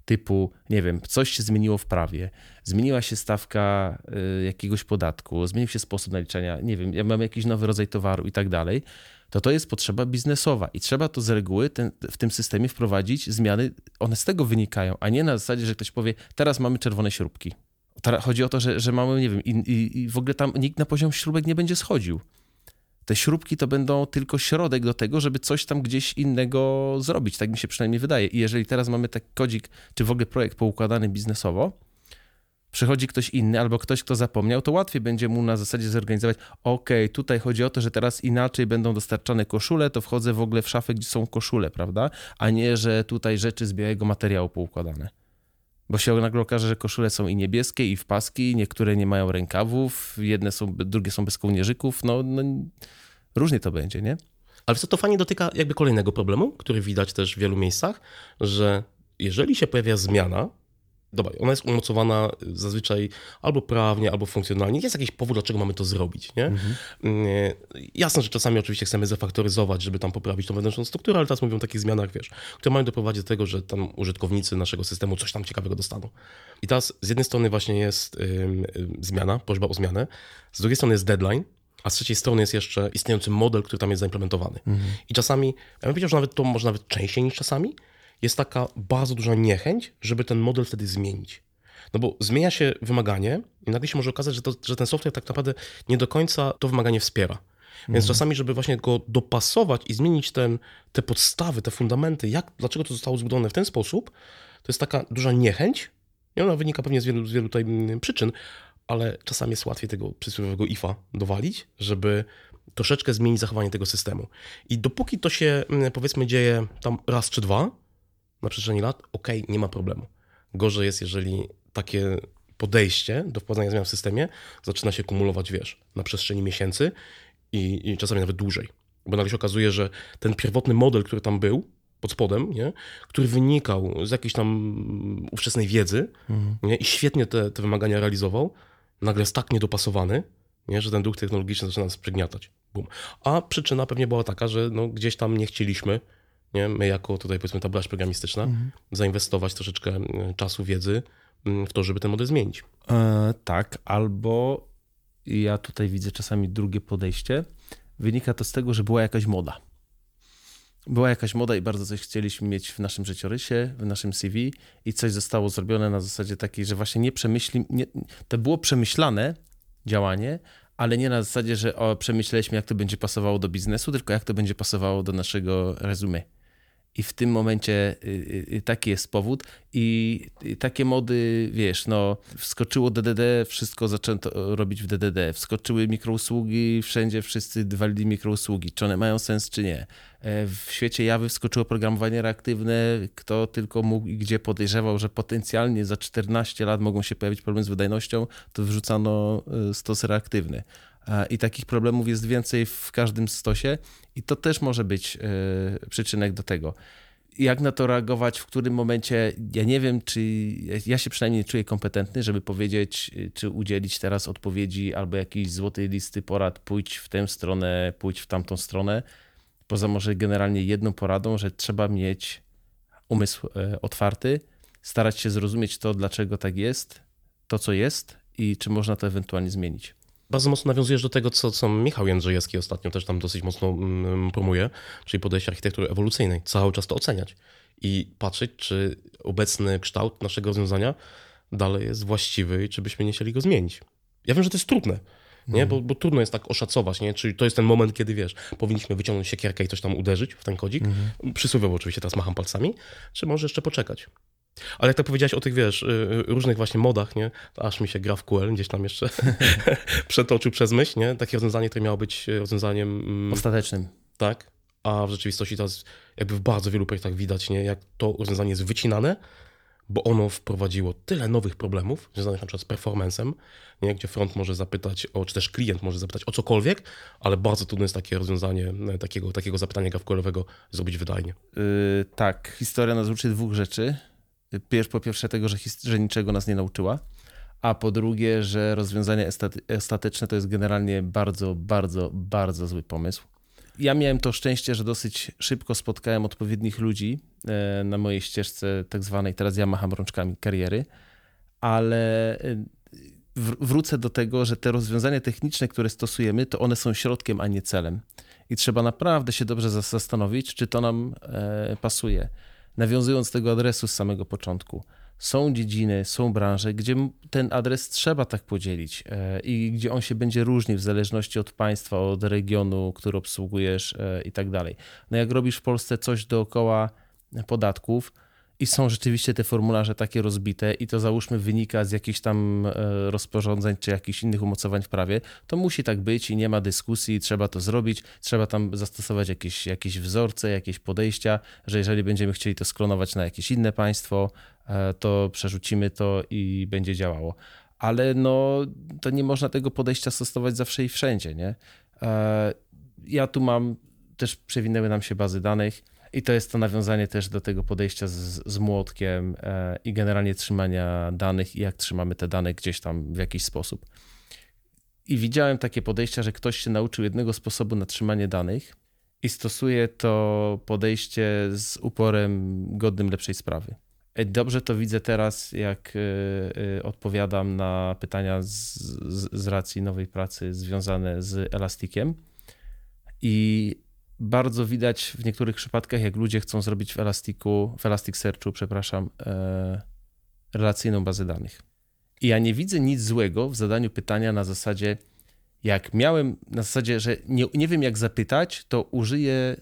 typu, nie wiem, coś się zmieniło w prawie, zmieniła się stawka jakiegoś podatku, zmienił się sposób naliczania, nie wiem, ja mam jakiś nowy rodzaj towaru i tak dalej, to to jest potrzeba biznesowa i trzeba to z reguły ten, w tym systemie wprowadzić zmiany, one z tego wynikają, a nie na zasadzie, że ktoś powie, teraz mamy czerwone śrubki. Chodzi o to, że, że mamy, nie wiem, i, i, i w ogóle tam nikt na poziom śrubek nie będzie schodził. Te śrubki to będą tylko środek do tego, żeby coś tam gdzieś innego zrobić, tak mi się przynajmniej wydaje. I jeżeli teraz mamy taki kodzik, czy w ogóle projekt poukładany biznesowo, przychodzi ktoś inny albo ktoś, kto zapomniał, to łatwiej będzie mu na zasadzie zorganizować, okej, okay, tutaj chodzi o to, że teraz inaczej będą dostarczane koszule, to wchodzę w ogóle w szafę, gdzie są koszule, prawda? A nie, że tutaj rzeczy z białego materiału poukładane. Bo się nagle okaże, że koszule są i niebieskie, i w paski, niektóre nie mają rękawów, jedne są, drugie są bez kołnierzyków, no, no różnie to będzie, nie? Ale co, to fajnie dotyka jakby kolejnego problemu, który widać też w wielu miejscach, że jeżeli się pojawia zmiana, dobra, ona jest umocowana zazwyczaj albo prawnie, albo funkcjonalnie. Jest jakiś powód, dlaczego mamy to zrobić, nie? Mhm. Jasne, że czasami oczywiście chcemy zafaktoryzować, żeby tam poprawić tą wewnętrzną strukturę, ale teraz mówimy o takich zmianach, wiesz, które mają doprowadzić do tego, że tam użytkownicy naszego systemu coś tam ciekawego dostaną. I teraz z jednej strony właśnie jest yy, yy, zmiana, prośba o zmianę, z drugiej strony jest deadline, a z trzeciej strony jest jeszcze istniejący model, który tam jest zaimplementowany. Mhm. I czasami, ja bym powiedział, że nawet to może nawet częściej niż czasami, jest taka bardzo duża niechęć, żeby ten model wtedy zmienić. No bo zmienia się wymaganie i nagle się może okazać, że, to, że ten software tak naprawdę nie do końca to wymaganie wspiera. Więc mm. czasami, żeby właśnie go dopasować i zmienić ten, te podstawy, te fundamenty, jak, dlaczego to zostało zbudowane w ten sposób, to jest taka duża niechęć i ona wynika pewnie z wielu, z wielu tutaj przyczyn, ale czasami jest łatwiej tego przysłowiowego ifa dowalić, żeby troszeczkę zmienić zachowanie tego systemu. I dopóki to się, powiedzmy, dzieje tam raz czy dwa, na przestrzeni lat, okej, okay, nie ma problemu. Gorzej jest, jeżeli takie podejście do wprowadzania zmian w systemie zaczyna się kumulować, wiesz, na przestrzeni miesięcy i, i czasami nawet dłużej. Bo nagle się okazuje, że ten pierwotny model, który tam był pod spodem, nie, który wynikał z jakiejś tam ówczesnej wiedzy mhm. nie, i świetnie te, te wymagania realizował, nagle jest tak niedopasowany, nie, że ten duch technologiczny zaczyna nas przygniatać. Bum. A przyczyna pewnie była taka, że no, gdzieś tam nie chcieliśmy, nie? My jako tutaj powiedzmy ta branża programistyczna, mhm. zainwestować troszeczkę czasu, wiedzy w to, żeby ten model zmienić. E, tak, albo ja tutaj widzę czasami drugie podejście. Wynika to z tego, że była jakaś moda. Była jakaś moda i bardzo coś chcieliśmy mieć w naszym życiorysie, w naszym C V i coś zostało zrobione na zasadzie takiej, że właśnie nie przemyśli... Nie, to było przemyślane działanie, ale nie na zasadzie, że o, przemyśleliśmy jak to będzie pasowało do biznesu, tylko jak to będzie pasowało do naszego resume. I w tym momencie taki jest powód i takie mody, wiesz, no wskoczyło D D D, wszystko zaczęto robić w D D D, wskoczyły mikrousługi, wszędzie wszyscy walili mikrousługi, czy one mają sens, czy nie. W świecie jawy wskoczyło programowanie reaktywne, kto tylko mógł i gdzie podejrzewał, że potencjalnie za czternaście lat mogą się pojawić problemy z wydajnością, to wrzucano stos reaktywny. I takich problemów jest więcej w każdym stosie i to też może być przyczynek do tego. Jak na to reagować, w którym momencie, ja nie wiem, czy ja się przynajmniej nie czuję kompetentny, żeby powiedzieć, czy udzielić teraz odpowiedzi albo jakiejś złotej listy porad, pójdź w tę stronę, pójdź w tamtą stronę, poza może generalnie jedną poradą, że trzeba mieć umysł otwarty, starać się zrozumieć to, dlaczego tak jest, to co jest i czy można to ewentualnie zmienić. bardzo mocno nawiązujesz do tego, co, co Michał Jędrzejewski ostatnio też tam dosyć mocno mm, promuje, czyli podejście architektury ewolucyjnej. Cały czas to oceniać i patrzeć, czy obecny kształt naszego rozwiązania dalej jest właściwy i czy byśmy nie chcieli go zmienić. Ja wiem, że to jest trudne, nie? Bo, bo trudno jest tak oszacować, nie? Czyli to jest ten moment, kiedy wiesz, powinniśmy wyciągnąć siekierkę i coś tam uderzyć w ten kodzik. Mhm. Przysłowiowo oczywiście, teraz macham palcami. Czy może jeszcze poczekać? Ale jak to powiedziałeś o tych, wiesz, różnych właśnie modach, nie? Aż mi się gra w Q L gdzieś tam jeszcze przetoczył przez myśl, nie? Takie rozwiązanie, które miało być rozwiązaniem... Mm, ostatecznym. Tak, a w rzeczywistości teraz jakby w bardzo wielu projektach widać, nie? Jak to rozwiązanie jest wycinane, bo ono wprowadziło tyle nowych problemów związanych na przykład z performance'em, nie? Gdzie front może zapytać, o, czy też klient może zapytać o cokolwiek, ale bardzo trudno jest takie rozwiązanie, takiego, takiego zapytania GraphQLowego zrobić wydajnie. Yy, tak, historia nas uczy dwóch rzeczy. Po pierwsze tego, że, że niczego nas nie nauczyła, a po drugie, że rozwiązania statyczne to jest generalnie bardzo, bardzo, bardzo zły pomysł. Ja miałem to szczęście, że dosyć szybko spotkałem odpowiednich ludzi na mojej ścieżce tak zwanej, teraz ja macham rączkami, kariery, ale wrócę do tego, że te rozwiązania techniczne, które stosujemy, to one są środkiem, a nie celem. I trzeba naprawdę się dobrze zastanowić, czy to nam pasuje. Nawiązując tego adresu z samego początku. Są dziedziny, są branże, gdzie ten adres trzeba tak podzielić i gdzie on się będzie różnił w zależności od państwa, od regionu, który obsługujesz i tak dalej. No jak robisz w Polsce coś dookoła podatków i są rzeczywiście te formularze takie rozbite i to załóżmy wynika z jakichś tam rozporządzeń czy jakichś innych umocowań w prawie, to musi tak być i nie ma dyskusji, trzeba to zrobić, trzeba tam zastosować jakieś, jakieś wzorce, jakieś podejścia, że jeżeli będziemy chcieli to sklonować na jakieś inne państwo, to przerzucimy to i będzie działało. Ale no to nie można tego podejścia stosować zawsze i wszędzie, nie? Ja tu mam, też przewinęły nam się bazy danych, i to jest to nawiązanie też do tego podejścia z, z młotkiem e, i generalnie trzymania danych i jak trzymamy te dane gdzieś tam w jakiś sposób. I widziałem takie podejścia, że ktoś się nauczył jednego sposobu na trzymanie danych i stosuje to podejście z uporem godnym lepszej sprawy. Dobrze to widzę teraz, jak y, y, odpowiadam na pytania z, z, z racji nowej pracy związane z Elasticiem i bardzo widać w niektórych przypadkach, jak ludzie chcą zrobić w Elasticu, w Elastic Searchu, przepraszam, e, relacyjną bazę danych. I ja nie widzę nic złego w zadaniu pytania na zasadzie, jak miałem, na zasadzie, że nie, nie wiem jak zapytać, to użyję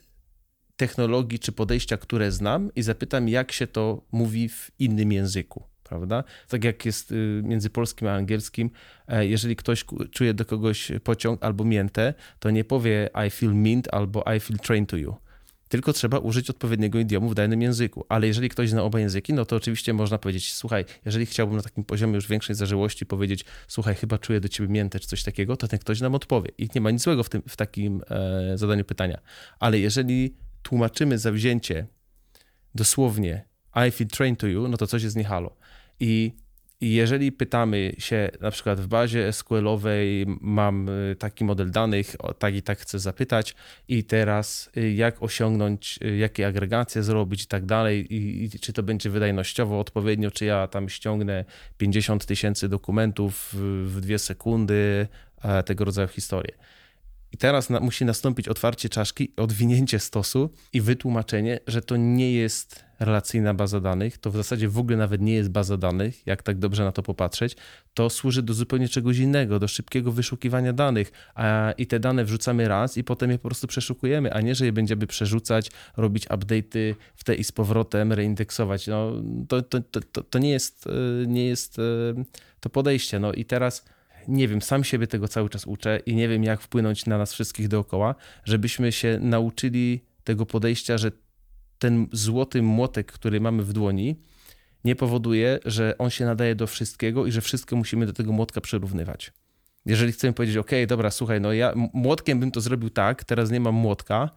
technologii czy podejścia, które znam i zapytam, jak się to mówi w innym języku, prawda? Tak jak jest między polskim a angielskim, jeżeli ktoś czuje do kogoś pociąg albo miętę, to nie powie I feel mint albo I feel trained to you, tylko trzeba użyć odpowiedniego idiomu w danym języku. Ale jeżeli ktoś zna oba języki, no to oczywiście można powiedzieć, słuchaj, jeżeli chciałbym na takim poziomie już większej zażyłości powiedzieć, słuchaj, chyba czuję do ciebie miętę czy coś takiego, to ten ktoś nam odpowie i nie ma nic złego w tym, w takim e, zadaniu pytania. Ale jeżeli tłumaczymy zawzięcie dosłownie I feel trained to you, no to coś jest nie halo. I jeżeli pytamy się na przykład w bazie S Q L-owej, mam taki model danych, tak i tak chcę zapytać i teraz jak osiągnąć, jakie agregacje zrobić i tak dalej i, i czy to będzie wydajnościowo odpowiednio, czy ja tam ściągnę pięćdziesiąt tysięcy dokumentów w dwie sekundy, tego rodzaju historie. I teraz na, musi nastąpić otwarcie czaszki, odwinięcie stosu i wytłumaczenie, że to nie jest relacyjna baza danych, to w zasadzie w ogóle nawet nie jest baza danych, jak tak dobrze na to popatrzeć, to służy do zupełnie czegoś innego, do szybkiego wyszukiwania danych a, i te dane wrzucamy raz i potem je po prostu przeszukujemy, a nie, że je będziemy przerzucać, robić update'y w te i z powrotem, reindeksować. No, to, to, to, to nie jest, nie jest to podejście. No i teraz... Nie wiem, sam siebie tego cały czas uczę i nie wiem, jak wpłynąć na nas wszystkich dookoła, żebyśmy się nauczyli tego podejścia, że ten złoty młotek, który mamy w dłoni, nie powoduje, że on się nadaje do wszystkiego i że wszystko musimy do tego młotka przyrównywać. Jeżeli chcemy powiedzieć, ok, dobra, słuchaj, no ja młotkiem bym to zrobił tak, teraz nie mam młotka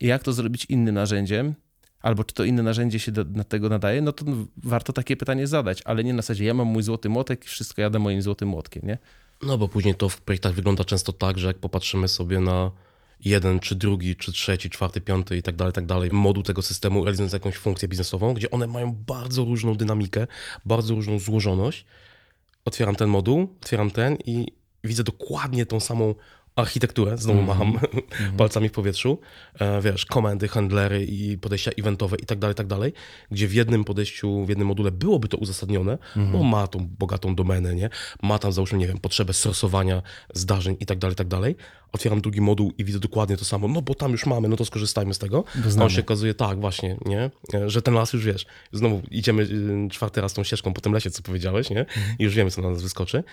i jak to zrobić innym narzędziem, albo czy to inne narzędzie się do, do tego nadaje, no to warto takie pytanie zadać, ale nie na zasadzie, ja mam mój złoty młotek i wszystko jadę moim złotym młotkiem, nie? No bo później to w projektach wygląda często tak, że jak popatrzymy sobie na jeden, czy drugi, czy trzeci, czwarty, piąty i tak dalej, tak dalej, moduł tego systemu realizując jakąś funkcję biznesową, gdzie one mają bardzo różną dynamikę, bardzo różną złożoność. Otwieram ten moduł, otwieram ten i widzę dokładnie tą samą architekturę, znowu macham mm-hmm. palcami w powietrzu, wiesz, komendy, handlery i podejścia eventowe i tak dalej, tak dalej, gdzie w jednym podejściu, w jednym module byłoby to uzasadnione, mm-hmm. bo ma tą bogatą domenę, nie? Ma tam załóżmy, nie wiem, potrzebę sorsowania zdarzeń i tak dalej, tak dalej. Otwieram drugi moduł i widzę dokładnie to samo, no bo tam już mamy, no to skorzystajmy z tego. A on się okazuje, tak właśnie, nie? Że ten las już, wiesz, znowu idziemy czwarty raz tą ścieżką po tym lesie, co powiedziałeś, nie? I już wiemy, co na nas wyskoczy.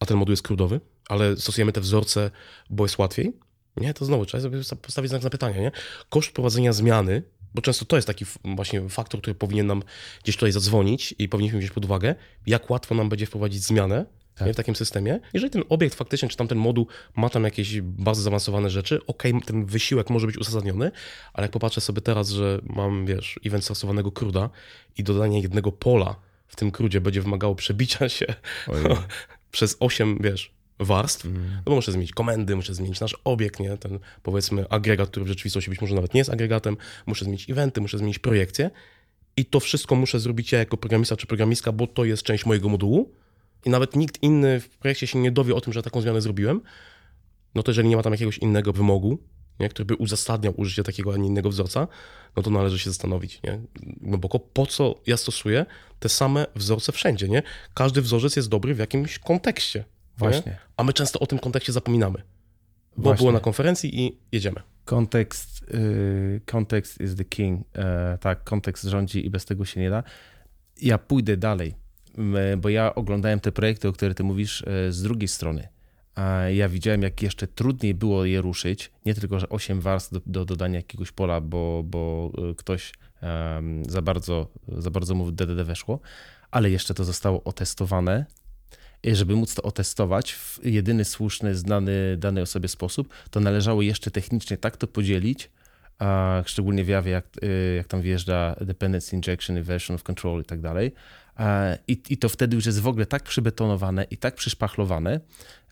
A ten moduł jest crudowy, ale stosujemy te wzorce, bo jest łatwiej. Nie, to znowu trzeba sobie postawić znak zapytania, nie? Koszt prowadzenia zmiany, bo często to jest taki właśnie faktor, który powinien nam gdzieś tutaj zadzwonić i powinniśmy wziąć pod uwagę, jak łatwo nam będzie wprowadzić zmianę tak. w takim systemie. Jeżeli ten obiekt faktycznie, czy tamten moduł ma tam jakieś bardzo zaawansowane rzeczy, okej, okay, ten wysiłek może być uzasadniony, ale jak popatrzę sobie teraz, że mam, wiesz, event stosowanego cruda i dodanie jednego pola w tym crudzie będzie wymagało przebicia się przez osiem, wiesz, warstw, mm. no bo muszę zmienić komendy, muszę zmienić nasz obiekt, nie? Ten, powiedzmy, agregat, który w rzeczywistości być może nawet nie jest agregatem, muszę zmienić eventy, muszę zmienić projekcje i to wszystko muszę zrobić ja jako programista czy programistka, bo to jest część mojego modułu i nawet nikt inny w projekcie się nie dowie o tym, że taką zmianę zrobiłem, no to jeżeli nie ma tam jakiegoś innego wymogu, nie? Który by uzasadniał użycie takiego, a nie innego wzorca, no to należy się zastanowić, nie? Głęboko, po co ja stosuję te same wzorce wszędzie, nie? Każdy wzorzec jest dobry w jakimś kontekście, właśnie. Nie? A my często o tym kontekście zapominamy, bo właśnie. Było na konferencji i jedziemy. Kontekst, yy, kontekst is the king, e, tak, kontekst rządzi i bez tego się nie da. Ja pójdę dalej, bo ja oglądałem te projekty, o których ty mówisz, z drugiej strony. Ja widziałem, jak jeszcze trudniej było je ruszyć, nie tylko, że osiem warstw do, do dodania jakiegoś pola, bo, bo ktoś um, za bardzo, za bardzo mu w D D D weszło, ale jeszcze to zostało otestowane. I żeby móc to otestować w jedyny słuszny, znany danej osobie sposób, to należało jeszcze technicznie tak to podzielić, a szczególnie w jawie, jak, jak tam wjeżdża Dependency Injection, Inversion of Control i tak dalej. I, I to wtedy już jest w ogóle tak przybetonowane i tak przyszpachlowane,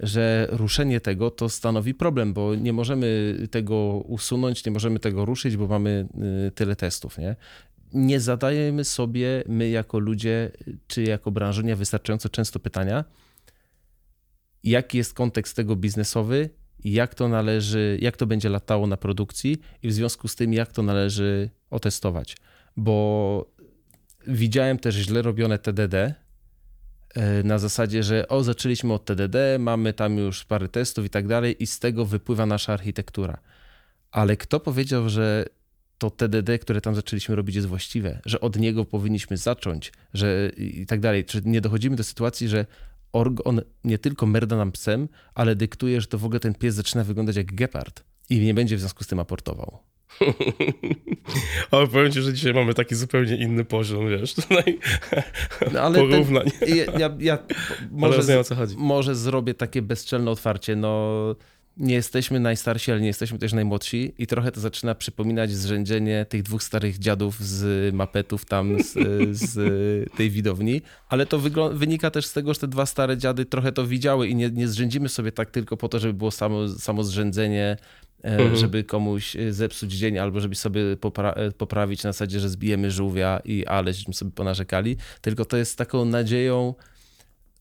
że ruszenie tego to stanowi problem, bo nie możemy tego usunąć, nie możemy tego ruszyć, bo mamy tyle testów, nie? Nie zadajemy sobie my jako ludzie, czy jako branżenia wystarczająco często pytania, jaki jest kontekst tego biznesowy, jak to należy, jak to będzie latało na produkcji i w związku z tym, jak to należy otestować, bo widziałem też źle robione T D D na zasadzie, że o, zaczęliśmy od T D D, mamy tam już parę testów i tak dalej i z tego wypływa nasza architektura. Ale kto powiedział, że to T D D, które tam zaczęliśmy robić, jest właściwe, że od niego powinniśmy zacząć, że i tak dalej. Czy nie dochodzimy do sytuacji, że on nie tylko merda nam psem, ale dyktuje, że to w ogóle ten pies zaczyna wyglądać jak gepard i nie będzie w związku z tym aportował. Ale powiem ci, że dzisiaj mamy taki zupełnie inny poziom, wiesz, tutaj no, ale porównań. Ten, ja, ja, ja może, ale z, może zrobię takie bezczelne otwarcie, no nie jesteśmy najstarsi, ale nie jesteśmy też najmłodsi i trochę to zaczyna przypominać zrzędzenie tych dwóch starych dziadów z mapetów tam z, z tej widowni, ale to wyglą- wynika też z tego, że te dwa stare dziady trochę to widziały i nie, nie zrzędzimy sobie tak tylko po to, żeby było samo, samo zrzędzenie, mhm. żeby komuś zepsuć dzień albo żeby sobie popra- poprawić na zasadzie, że zbijemy żółwia i ale żeśmy sobie ponarzekali, tylko to jest taką nadzieją,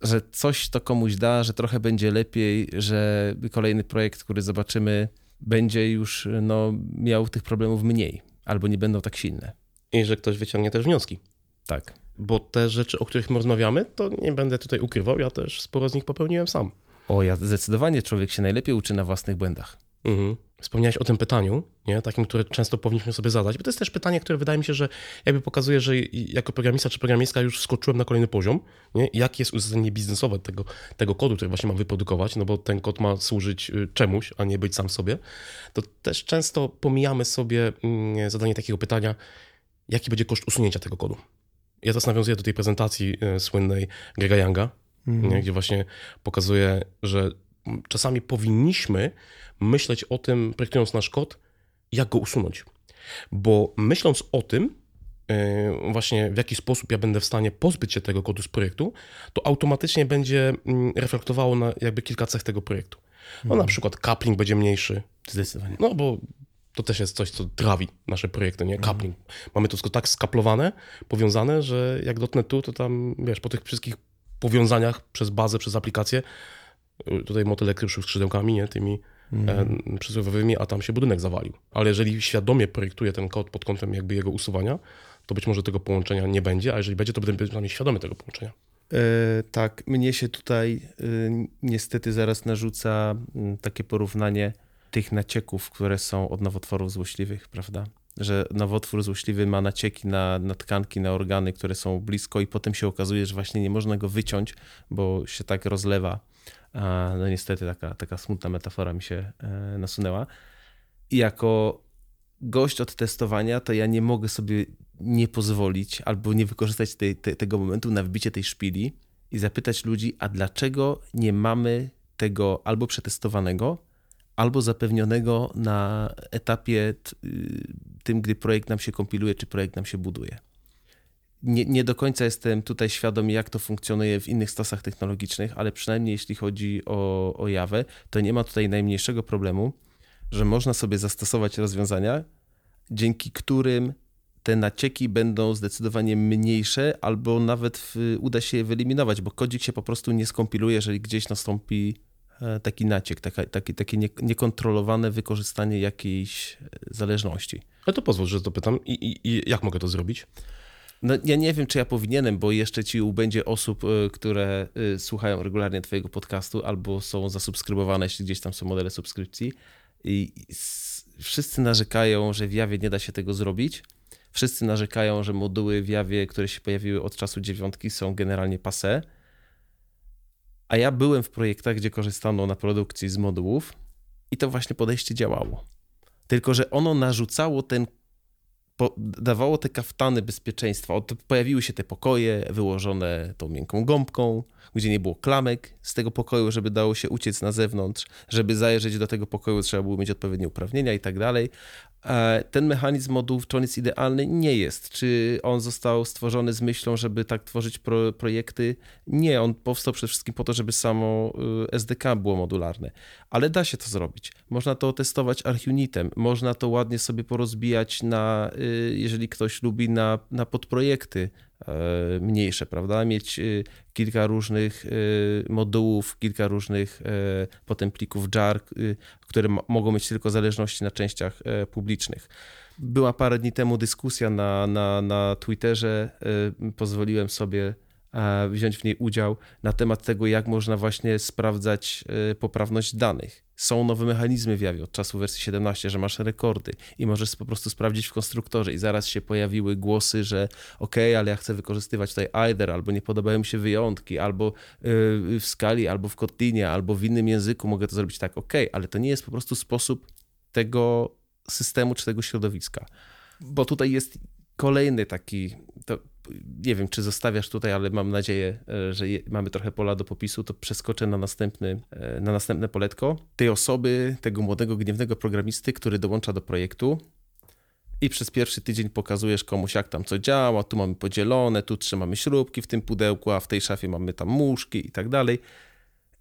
że coś to komuś da, że trochę będzie lepiej, że kolejny projekt, który zobaczymy, będzie już no, miał tych problemów mniej albo nie będą tak silne. I że ktoś wyciągnie też wnioski. Tak. Bo te rzeczy, o których my rozmawiamy, to nie będę tutaj ukrywał, ja też sporo z nich popełniłem sam. O, ja zdecydowanie człowiek się najlepiej uczy na własnych błędach. Mhm. Wspomniałeś o tym pytaniu, nie? Takim, które często powinniśmy sobie zadać, bo to jest też pytanie, które wydaje mi się, że jakby pokazuje, że jako programista czy programistka już skoczyłem na kolejny poziom, nie? Jakie jest uzasadnienie biznesowe tego, tego kodu, który właśnie mam wyprodukować, no bo ten kod ma służyć czemuś, a nie być sam sobie, to też często pomijamy sobie zadanie takiego pytania, jaki będzie koszt usunięcia tego kodu. Ja teraz nawiązuję do tej prezentacji słynnej Grega Younga, mm. gdzie właśnie pokazuje, że czasami powinniśmy myśleć o tym, projektując nasz kod, jak go usunąć. Bo myśląc o tym, właśnie w jaki sposób ja będę w stanie pozbyć się tego kodu z projektu, to automatycznie będzie reflektowało na jakby kilka cech tego projektu. No mhm. na przykład coupling będzie mniejszy. Zdecydowanie. No bo to też jest coś, co trawi nasze projekty, nie? Coupling. Mhm. Mamy to wszystko tak skaplowane, powiązane, że jak dotknę tu, to tam wiesz, po tych wszystkich powiązaniach przez bazę, przez aplikację, tutaj motylek już skrzydełkami, nie, tymi mm. e, przysłowiowymi, a tam się budynek zawalił. Ale jeżeli świadomie projektuję ten kod pod kątem jakby jego usuwania, to być może tego połączenia nie będzie, a jeżeli będzie, to będę przynajmniej świadomy tego połączenia. Yy, tak, mnie się tutaj yy, niestety zaraz narzuca yy, takie porównanie tych nacieków, które są od nowotworów złośliwych, prawda? Że nowotwór złośliwy ma nacieki na, na tkanki, na organy, które są blisko i potem się okazuje, że właśnie nie można go wyciąć, bo się tak rozlewa. A, no niestety taka, taka smutna metafora mi się yy, nasunęła. I jako gość od testowania to ja nie mogę sobie nie pozwolić albo nie wykorzystać tej, te, tego momentu na wbicie tej szpili i zapytać ludzi, a dlaczego nie mamy tego albo przetestowanego, albo zapewnionego na etapie t, tym, gdy projekt nam się kompiluje, czy projekt nam się buduje. Nie, nie do końca jestem tutaj świadomy, jak to funkcjonuje w innych stosach technologicznych, ale przynajmniej jeśli chodzi o, o Javę, to nie ma tutaj najmniejszego problemu, że można sobie zastosować rozwiązania, dzięki którym te nacieki będą zdecydowanie mniejsze albo nawet w, uda się je wyeliminować, bo kodzik się po prostu nie skompiluje, jeżeli gdzieś nastąpi taki naciek, taka, taki, takie niekontrolowane wykorzystanie jakiejś zależności. Ale to pozwól, że to pytam. I, i, i jak mogę to zrobić? No, ja nie wiem, czy ja powinienem, bo jeszcze ci ubędzie osób, które słuchają regularnie twojego podcastu albo są zasubskrybowane, jeśli gdzieś tam są modele subskrypcji. I wszyscy narzekają, że w Javie nie da się tego zrobić. Wszyscy narzekają, że moduły w Javie, które się pojawiły od czasu dziewiątki, są generalnie passé. A ja byłem w projektach, gdzie korzystano na produkcji z modułów i to właśnie podejście działało. Tylko że ono narzucało ten, dawało te kaftany bezpieczeństwa. Pojawiły się te pokoje wyłożone tą miękką gąbką, gdzie nie było klamek z tego pokoju, żeby dało się uciec na zewnątrz, żeby zajrzeć do tego pokoju, trzeba było mieć odpowiednie uprawnienia i tak dalej. Ten mechanizm modułów, czy on jest idealny? Nie jest. Czy on został stworzony z myślą, żeby tak tworzyć pro, projekty? Nie, on powstał przede wszystkim po to, żeby samo S D K było modularne. Ale da się to zrobić. Można to testować ArchUnitem, można to ładnie sobie porozbijać na, jeżeli ktoś lubi, na, na podprojekty mniejsze, prawda? Mieć kilka różnych modułów, kilka różnych potem plików jar, które mogą mieć tylko zależności na częściach publicznych. Była parę dni temu dyskusja na, na, na Twitterze, pozwoliłem sobie wziąć w niej udział na temat tego, jak można właśnie sprawdzać poprawność danych. Są nowe mechanizmy w Javie od czasu wersji siedemnaście, że masz rekordy i możesz po prostu sprawdzić w konstruktorze i zaraz się pojawiły głosy, że okej, okay, ale ja chcę wykorzystywać tutaj either, albo nie podobają mi się wyjątki, albo w skali, albo w Kotlinie, albo w innym języku mogę to zrobić tak, okej, okay, ale to nie jest po prostu sposób tego systemu czy tego środowiska. Bo tutaj jest kolejny taki... To, nie wiem, czy zostawiasz tutaj, ale mam nadzieję, że je, mamy trochę pola do popisu, to przeskoczę na, następny, na następne poletko. Tej osoby, tego młodego, gniewnego programisty, który dołącza do projektu i przez pierwszy tydzień pokazujesz komuś, jak tam co działa, tu mamy podzielone, tu trzymamy śrubki w tym pudełku, a w tej szafie mamy tam muszki i tak dalej.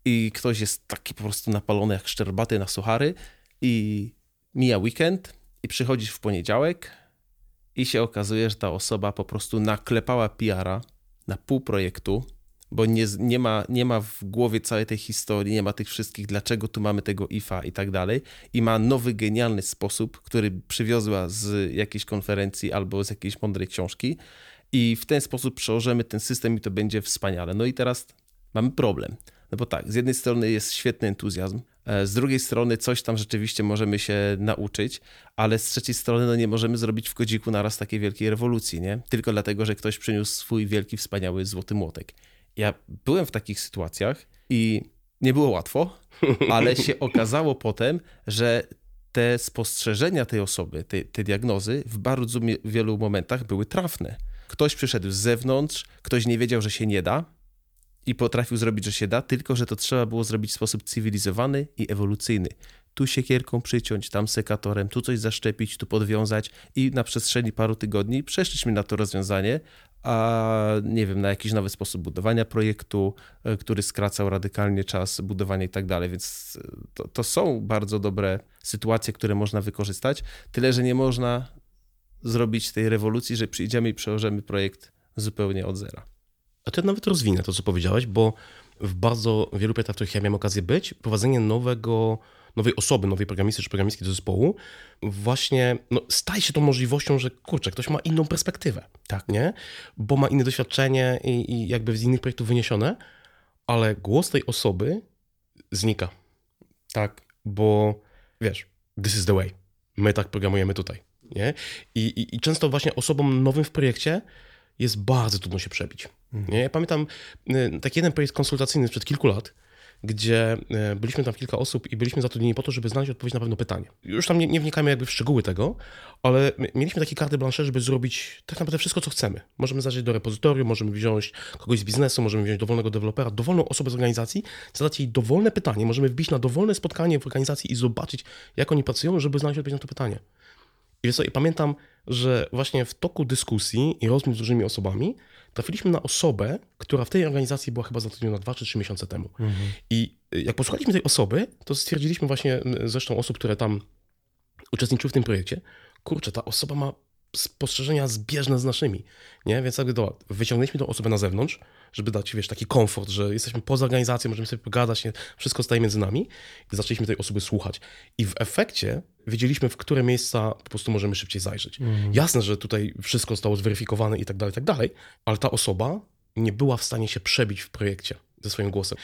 I ktoś jest taki po prostu napalony jak szczerbaty na suchary i mija weekend i przychodzisz w poniedziałek, i się okazuje, że ta osoba po prostu naklepała P R a na pół projektu, bo nie, nie, ma, nie ma w głowie całej tej historii, nie ma tych wszystkich, dlaczego tu mamy tego ifa i tak dalej. I ma nowy, genialny sposób, który przywiozła z jakiejś konferencji albo z jakiejś mądrej książki. I w ten sposób przełożymy ten system i to będzie wspaniale. No i teraz mamy problem. No bo tak, z jednej strony jest świetny entuzjazm, z drugiej strony coś tam rzeczywiście możemy się nauczyć, ale z trzeciej strony no nie możemy zrobić w kodziku naraz takiej wielkiej rewolucji, nie? Tylko dlatego, że ktoś przyniósł swój wielki, wspaniały złoty młotek. Ja byłem w takich sytuacjach i nie było łatwo, ale się okazało potem, że te spostrzeżenia tej osoby, te, te diagnozy w bardzo wielu momentach były trafne. Ktoś przyszedł z zewnątrz, ktoś nie wiedział, że się nie da, i potrafił zrobić, że się da, tylko że to trzeba było zrobić w sposób cywilizowany i ewolucyjny. Tu siekierką przyciąć, tam sekatorem, tu coś zaszczepić, tu podwiązać i na przestrzeni paru tygodni przeszliśmy na to rozwiązanie, a nie wiem, na jakiś nowy sposób budowania projektu, który skracał radykalnie czas budowania i tak dalej, więc to, to są bardzo dobre sytuacje, które można wykorzystać, tyle że nie można zrobić tej rewolucji, że przyjdziemy i przełożymy projekt zupełnie od zera. A to ja nawet rozwinę to, co powiedziałeś, bo w bardzo wielu projektach, w których ja miałem okazję być, prowadzenie nowego, nowej osoby, nowej programisty czy programistki do zespołu, właśnie no, staje się tą możliwością, że kurczę, ktoś ma inną perspektywę, tak, nie? Bo ma inne doświadczenie i, i jakby z innych projektów wyniesione, ale głos tej osoby znika, tak? Bo wiesz, this is the way, my tak programujemy tutaj, nie? I, i, i często właśnie osobom nowym w projekcie jest bardzo trudno się przebić, nie? Ja pamiętam taki jeden projekt konsultacyjny sprzed kilku lat, gdzie byliśmy tam kilka osób i byliśmy zatrudnieni po to, żeby znaleźć odpowiedź na pewne pytanie. Już tam nie, nie wnikamy jakby w szczegóły tego, ale mieliśmy takie carte blanche, żeby zrobić tak naprawdę wszystko, co chcemy. Możemy zajrzeć do repozytorium, możemy wziąć kogoś z biznesu, możemy wziąć dowolnego dewelopera, dowolną osobę z organizacji, zadać jej dowolne pytanie, możemy wbić na dowolne spotkanie w organizacji i zobaczyć, jak oni pracują, żeby znaleźć odpowiedź na to pytanie. I wiesz co, i pamiętam, że właśnie w toku dyskusji i rozmów z różnymi osobami trafiliśmy na osobę, która w tej organizacji była chyba zatrudniona dwa czy trzy miesiące temu. Mhm. I jak posłuchaliśmy tej osoby, to stwierdziliśmy właśnie zresztą osób, które tam uczestniczyły w tym projekcie, kurczę, ta osoba ma spostrzeżenia zbieżne z naszymi, nie? Więc jakby do, wyciągnęliśmy tą osobę na zewnątrz, żeby dać, wiesz, taki komfort, że jesteśmy poza organizacją, możemy sobie pogadać, nie? Wszystko staje między nami i zaczęliśmy tej osoby słuchać. I w efekcie wiedzieliśmy, w które miejsca po prostu możemy szybciej zajrzeć. Mhm. Jasne, że tutaj wszystko zostało zweryfikowane i tak dalej, i tak dalej, ale ta osoba nie była w stanie się przebić w projekcie ze swoim głosem.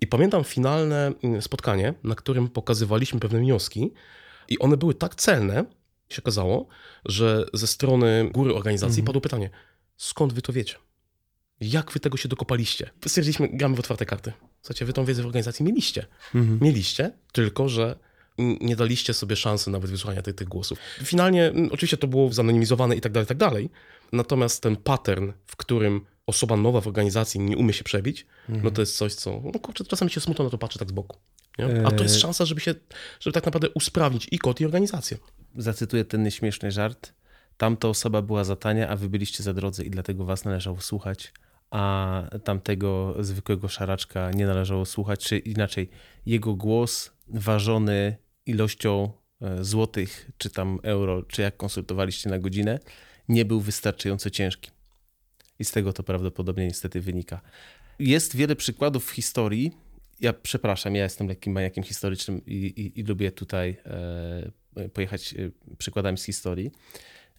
I pamiętam finalne spotkanie, na którym pokazywaliśmy pewne wnioski i one były tak celne, się okazało, że ze strony góry organizacji mhm. padło pytanie, skąd wy to wiecie? Jak wy tego się dokopaliście? Stwierdziliśmy, gramy w otwarte karty. Słuchajcie, wy tą wiedzę w organizacji mieliście. Mhm. Mieliście, tylko że nie daliście sobie szansy nawet wysłuchania tych, tych głosów. Finalnie oczywiście to było zanonimizowane i tak dalej, i tak dalej. Natomiast ten pattern, w którym osoba nowa w organizacji nie umie się przebić, mhm. no to jest coś, co no kurczę, czasami się smutno na to patrzy tak z boku. Nie? A to jest szansa, żeby się, żeby tak naprawdę usprawnić i kod, i organizację. Zacytuję ten nieśmieszny żart. Tamta osoba była za tania, a wy byliście za drodzy i dlatego was należało słuchać, a tamtego zwykłego szaraczka nie należało słuchać, czy inaczej, jego głos ważony ilością złotych, czy tam euro, czy jak konsultowaliście na godzinę, nie był wystarczająco ciężki. I z tego to prawdopodobnie niestety wynika. Jest wiele przykładów w historii. Ja przepraszam, ja jestem lekkim maniakiem historycznym i, i, i lubię tutaj e, pojechać przykładami z historii,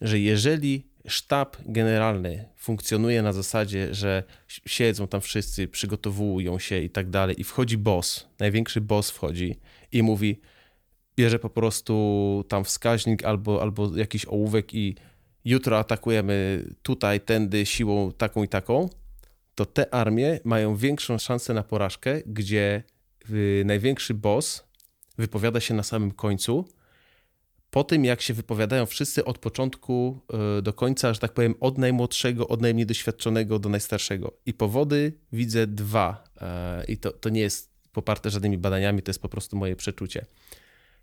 że jeżeli sztab generalny funkcjonuje na zasadzie, że siedzą tam wszyscy, przygotowują się i tak dalej i wchodzi boss, największy boss wchodzi i mówi, bierze po prostu tam wskaźnik albo, albo jakiś ołówek i jutro atakujemy tutaj, tędy, siłą taką i taką, to te armie mają większą szansę na porażkę, gdzie największy boss wypowiada się na samym końcu. Po tym, jak się wypowiadają wszyscy od początku do końca, że tak powiem, od najmłodszego, od najmniej doświadczonego do najstarszego. I powody widzę dwa. I to, to nie jest poparte żadnymi badaniami, to jest po prostu moje przeczucie.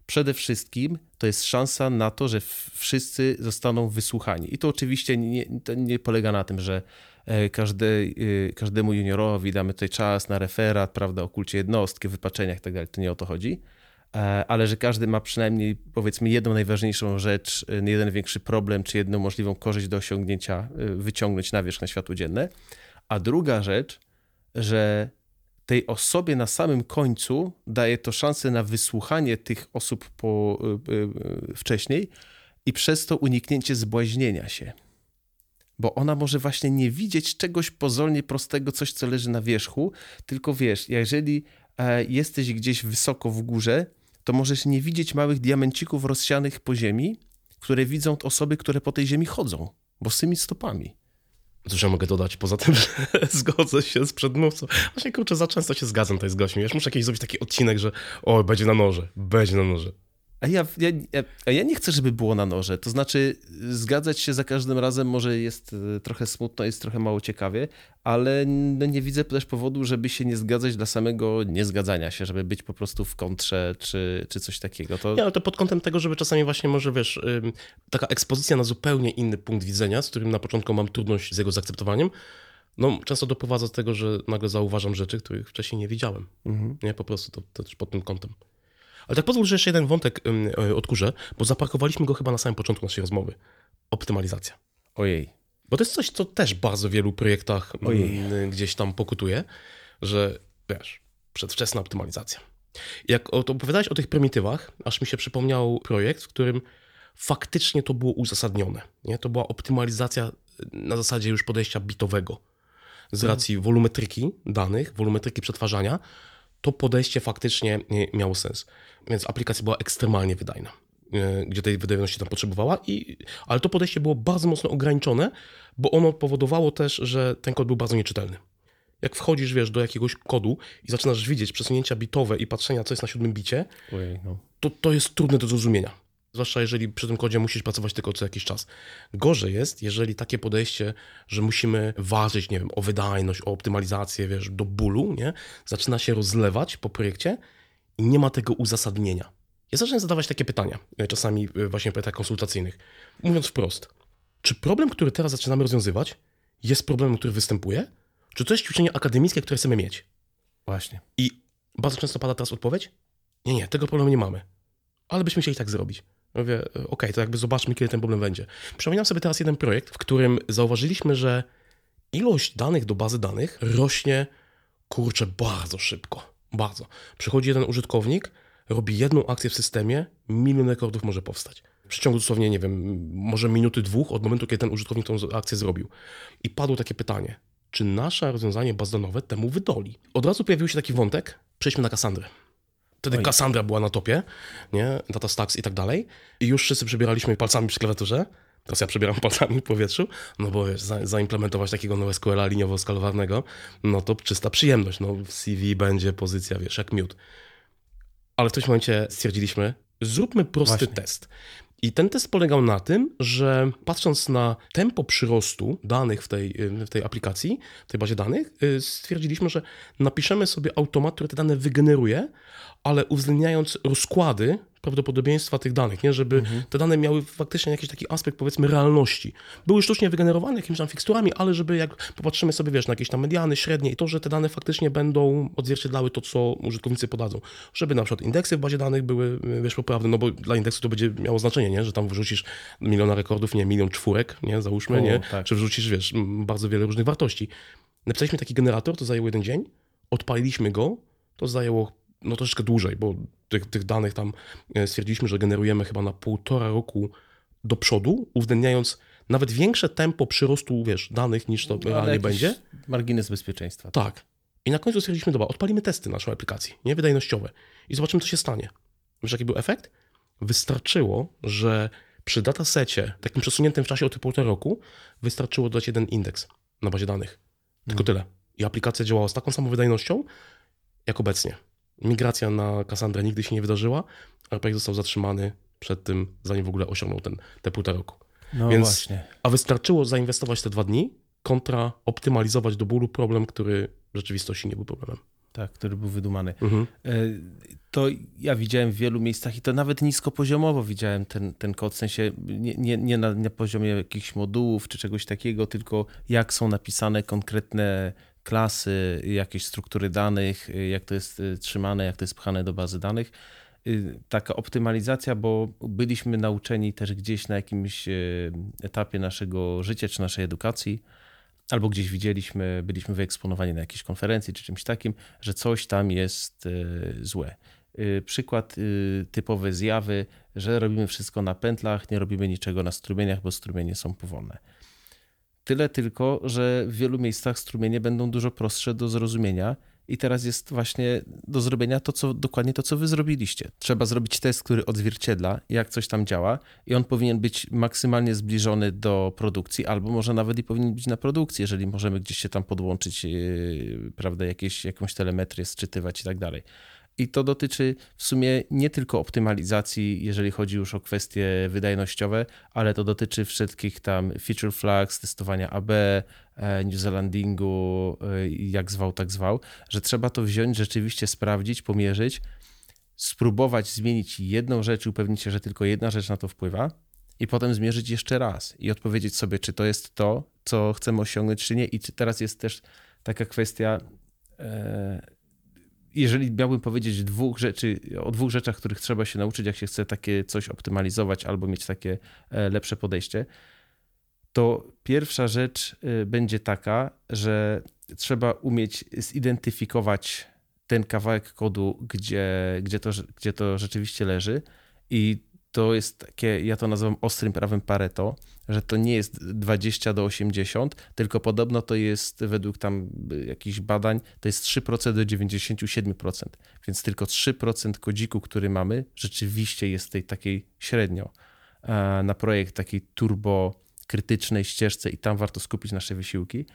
Przede wszystkim to jest szansa na to, że wszyscy zostaną wysłuchani. I to oczywiście nie, to nie polega na tym, że każdy, każdemu juniorowi damy tutaj czas na referat, prawda, o kulcie jednostki, wypaczeniach i tak dalej, to nie o to chodzi, ale że każdy ma przynajmniej powiedzmy jedną najważniejszą rzecz, jeden większy problem, czy jedną możliwą korzyść do osiągnięcia, wyciągnąć na wierzch, na światło dzienne. A druga rzecz, że tej osobie na samym końcu daje to szansę na wysłuchanie tych osób po, wcześniej i przez to uniknięcie zbłaźnienia się. Bo ona może właśnie nie widzieć czegoś pozornie prostego, coś co leży na wierzchu, tylko wiesz, jeżeli jesteś gdzieś wysoko w górze, to możesz nie widzieć małych diamencików rozsianych po ziemi, które widzą osoby, które po tej ziemi chodzą, bosymi stopami. Cóż ja mogę dodać, poza tym, że zgodzę się z przedmówcą. Właśnie kurczę, za często się zgadzam tutaj z gośćmi. Już muszę kiedyś zrobić taki odcinek, że o, będzie na noże, będzie na noże. A ja, ja, a ja nie chcę, żeby było na noże. To znaczy zgadzać się za każdym razem może jest trochę smutno, jest trochę mało ciekawie, ale no nie widzę też powodu, żeby się nie zgadzać dla samego niezgadzania się, żeby być po prostu w kontrze czy, czy coś takiego. To... Nie, ale to pod kątem tego, żeby czasami właśnie może, wiesz, taka ekspozycja na zupełnie inny punkt widzenia, z którym na początku mam trudność z jego zaakceptowaniem, no często doprowadza do tego, że nagle zauważam rzeczy, których wcześniej nie widziałem. Mhm. Nie, po prostu to, to też pod tym kątem. Ale tak pozwól, że jeszcze jeden wątek odkurzę, bo zaparkowaliśmy go chyba na samym początku naszej rozmowy. Optymalizacja. Ojej. Bo to jest coś, co też bardzo w wielu projektach Ojej. gdzieś tam pokutuje, że wiesz, przedwczesna optymalizacja. Jak opowiadałeś o tych prymitywach, aż mi się przypomniał projekt, w którym faktycznie to było uzasadnione. Nie? To była optymalizacja na zasadzie już podejścia bitowego. Z racji wolumetryki danych, wolumetryki przetwarzania, to podejście faktycznie miało sens. Więc aplikacja była ekstremalnie wydajna, gdzie tej wydajności tam potrzebowała, i, ale to podejście było bardzo mocno ograniczone, bo ono powodowało też, że ten kod był bardzo nieczytelny. Jak wchodzisz, wiesz, do jakiegoś kodu i zaczynasz widzieć przesunięcia bitowe i patrzenia, co jest na siódmym bicie, Ojej, no. to, to jest trudne do zrozumienia. Zwłaszcza jeżeli przy tym kodzie musisz pracować tylko co jakiś czas. Gorzej jest, jeżeli takie podejście, że musimy ważyć, nie wiem, o wydajność, o optymalizację, wiesz, do bólu, nie? Zaczyna się rozlewać po projekcie i nie ma tego uzasadnienia. Ja zacząłem zadawać takie pytania, czasami właśnie w pytaniach konsultacyjnych. Mówiąc wprost, czy problem, który teraz zaczynamy rozwiązywać, jest problemem, który występuje? Czy to jest ćwiczenie akademickie, które chcemy mieć? Właśnie. I bardzo często pada teraz odpowiedź, nie, nie, tego problemu nie mamy, ale byśmy chcieli tak zrobić. Mówię, okej, okay, to jakby zobaczmy, kiedy ten problem będzie. Przypominam sobie teraz jeden projekt, w którym zauważyliśmy, że ilość danych do bazy danych rośnie, kurczę, bardzo szybko. Bardzo. Przychodzi jeden użytkownik, robi jedną akcję w systemie, milion rekordów może powstać. W ciągu dosłownie, nie wiem, może minuty, dwóch od momentu, kiedy ten użytkownik tą akcję zrobił. I padło takie pytanie, czy nasze rozwiązanie bazodanowe temu wydoli? Od razu pojawił się taki wątek, przejdźmy na Cassandrę. Wtedy Oj. Cassandra była na topie, nie? DataStax i tak dalej. I już wszyscy przebieraliśmy palcami przy klawiaturze. Teraz ja przebieram palcami w powietrzu, no bo wiesz, za, zaimplementować takiego NoSQL-a liniowo-skalowanego, no to czysta przyjemność. No w C V będzie pozycja, wiesz, jak miód. Ale w którymś momencie stwierdziliśmy, zróbmy prosty Właśnie. test. I ten test polegał na tym, że patrząc na tempo przyrostu danych w tej, w tej aplikacji, w tej bazie danych, stwierdziliśmy, że napiszemy sobie automat, który te dane wygeneruje, ale uwzględniając rozkłady prawdopodobieństwa tych danych, nie? Żeby mhm. te dane miały faktycznie jakiś taki aspekt, powiedzmy, realności. Były sztucznie wygenerowane jakimiś tam fiksturami, ale żeby jak popatrzymy sobie, wiesz, na jakieś tam mediany, średnie i to, że te dane faktycznie będą odzwierciedlały to, co użytkownicy podadzą. Żeby na przykład indeksy w bazie danych były, wiesz, poprawne, no bo dla indeksu to będzie miało znaczenie, nie? Że tam wrzucisz miliona rekordów, nie, milion czwórek, nie, załóżmy, o, nie? Tak. Czy wrzucisz, wiesz, bardzo wiele różnych wartości. Napisaliśmy taki generator, to zajęło jeden dzień, odpaliliśmy go, to zajęło no troszeczkę dłużej, bo tych, tych danych tam stwierdziliśmy, że generujemy chyba na półtora roku do przodu, uwzględniając nawet większe tempo przyrostu, wiesz, danych niż to no, realnie będzie. Margines bezpieczeństwa. Tak. I na końcu stwierdziliśmy, dobra, odpalimy testy naszej aplikacji, nie wydajnościowe i zobaczymy, co się stanie. Wiesz, jaki był efekt? Wystarczyło, że przy datasecie, takim przesuniętym w czasie o te półtora roku, wystarczyło dodać jeden indeks na bazie danych. Tylko hmm. tyle. I aplikacja działała z taką samą wydajnością, jak obecnie. Migracja na Cassandrę nigdy się nie wydarzyła, ale projekt został zatrzymany przed tym, zanim w ogóle osiągnął ten, te półtora roku. No Więc, właśnie. A wystarczyło zainwestować te dwa dni, kontra optymalizować do bólu problem, który w rzeczywistości nie był problemem. Tak, który był wydumany. Mhm. To ja widziałem w wielu miejscach i to nawet niskopoziomowo widziałem ten, ten kod, w sensie nie, nie, nie na, na poziomie jakichś modułów czy czegoś takiego, tylko jak są napisane konkretne klasy, jakieś struktury danych, jak to jest trzymane, jak to jest pchane do bazy danych. Taka optymalizacja, bo byliśmy nauczeni też gdzieś na jakimś etapie naszego życia czy naszej edukacji, albo gdzieś widzieliśmy, byliśmy wyeksponowani na jakiejś konferencji czy czymś takim, że coś tam jest złe. Przykład typowe zjawy, że robimy wszystko na pętlach, nie robimy niczego na strumieniach, bo strumienie są powolne. Tyle tylko, że w wielu miejscach strumienie będą dużo prostsze do zrozumienia i teraz jest właśnie do zrobienia to, co dokładnie to, co wy zrobiliście. Trzeba zrobić test, który odzwierciedla, jak coś tam działa i on powinien być maksymalnie zbliżony do produkcji albo może nawet i powinien być na produkcji, jeżeli możemy gdzieś się tam podłączyć, yy, prawda, jakieś, jakąś telemetrię sczytywać i tak dalej. I to dotyczy w sumie nie tylko optymalizacji, jeżeli chodzi już o kwestie wydajnościowe, ale to dotyczy wszystkich tam feature flags, testowania A B, new zealandingu, jak zwał, tak zwał, że trzeba to wziąć, rzeczywiście sprawdzić, pomierzyć, spróbować zmienić jedną rzecz i upewnić się, że tylko jedna rzecz na to wpływa i potem zmierzyć jeszcze raz i odpowiedzieć sobie, czy to jest to, co chcemy osiągnąć, czy nie. I teraz jest też taka kwestia... E- Jeżeli miałbym powiedzieć dwóch rzeczy, o dwóch rzeczach, których trzeba się nauczyć, jak się chce takie coś optymalizować albo mieć takie lepsze podejście, to pierwsza rzecz będzie taka, że trzeba umieć zidentyfikować ten kawałek kodu, gdzie, gdzie, to, gdzie to rzeczywiście leży. I to jest takie, ja to nazywam ostrym prawem Pareto, że to nie jest dwadzieścia do osiemdziesięciu, tylko podobno to jest według tam jakichś badań, to jest trzy procent do dziewięćdziesięciu siedmiu procent, więc tylko trzy procent kodziku, który mamy, rzeczywiście jest tej takiej średnio na projekt takiej turbo krytycznej ścieżce i tam warto skupić nasze wysiłki.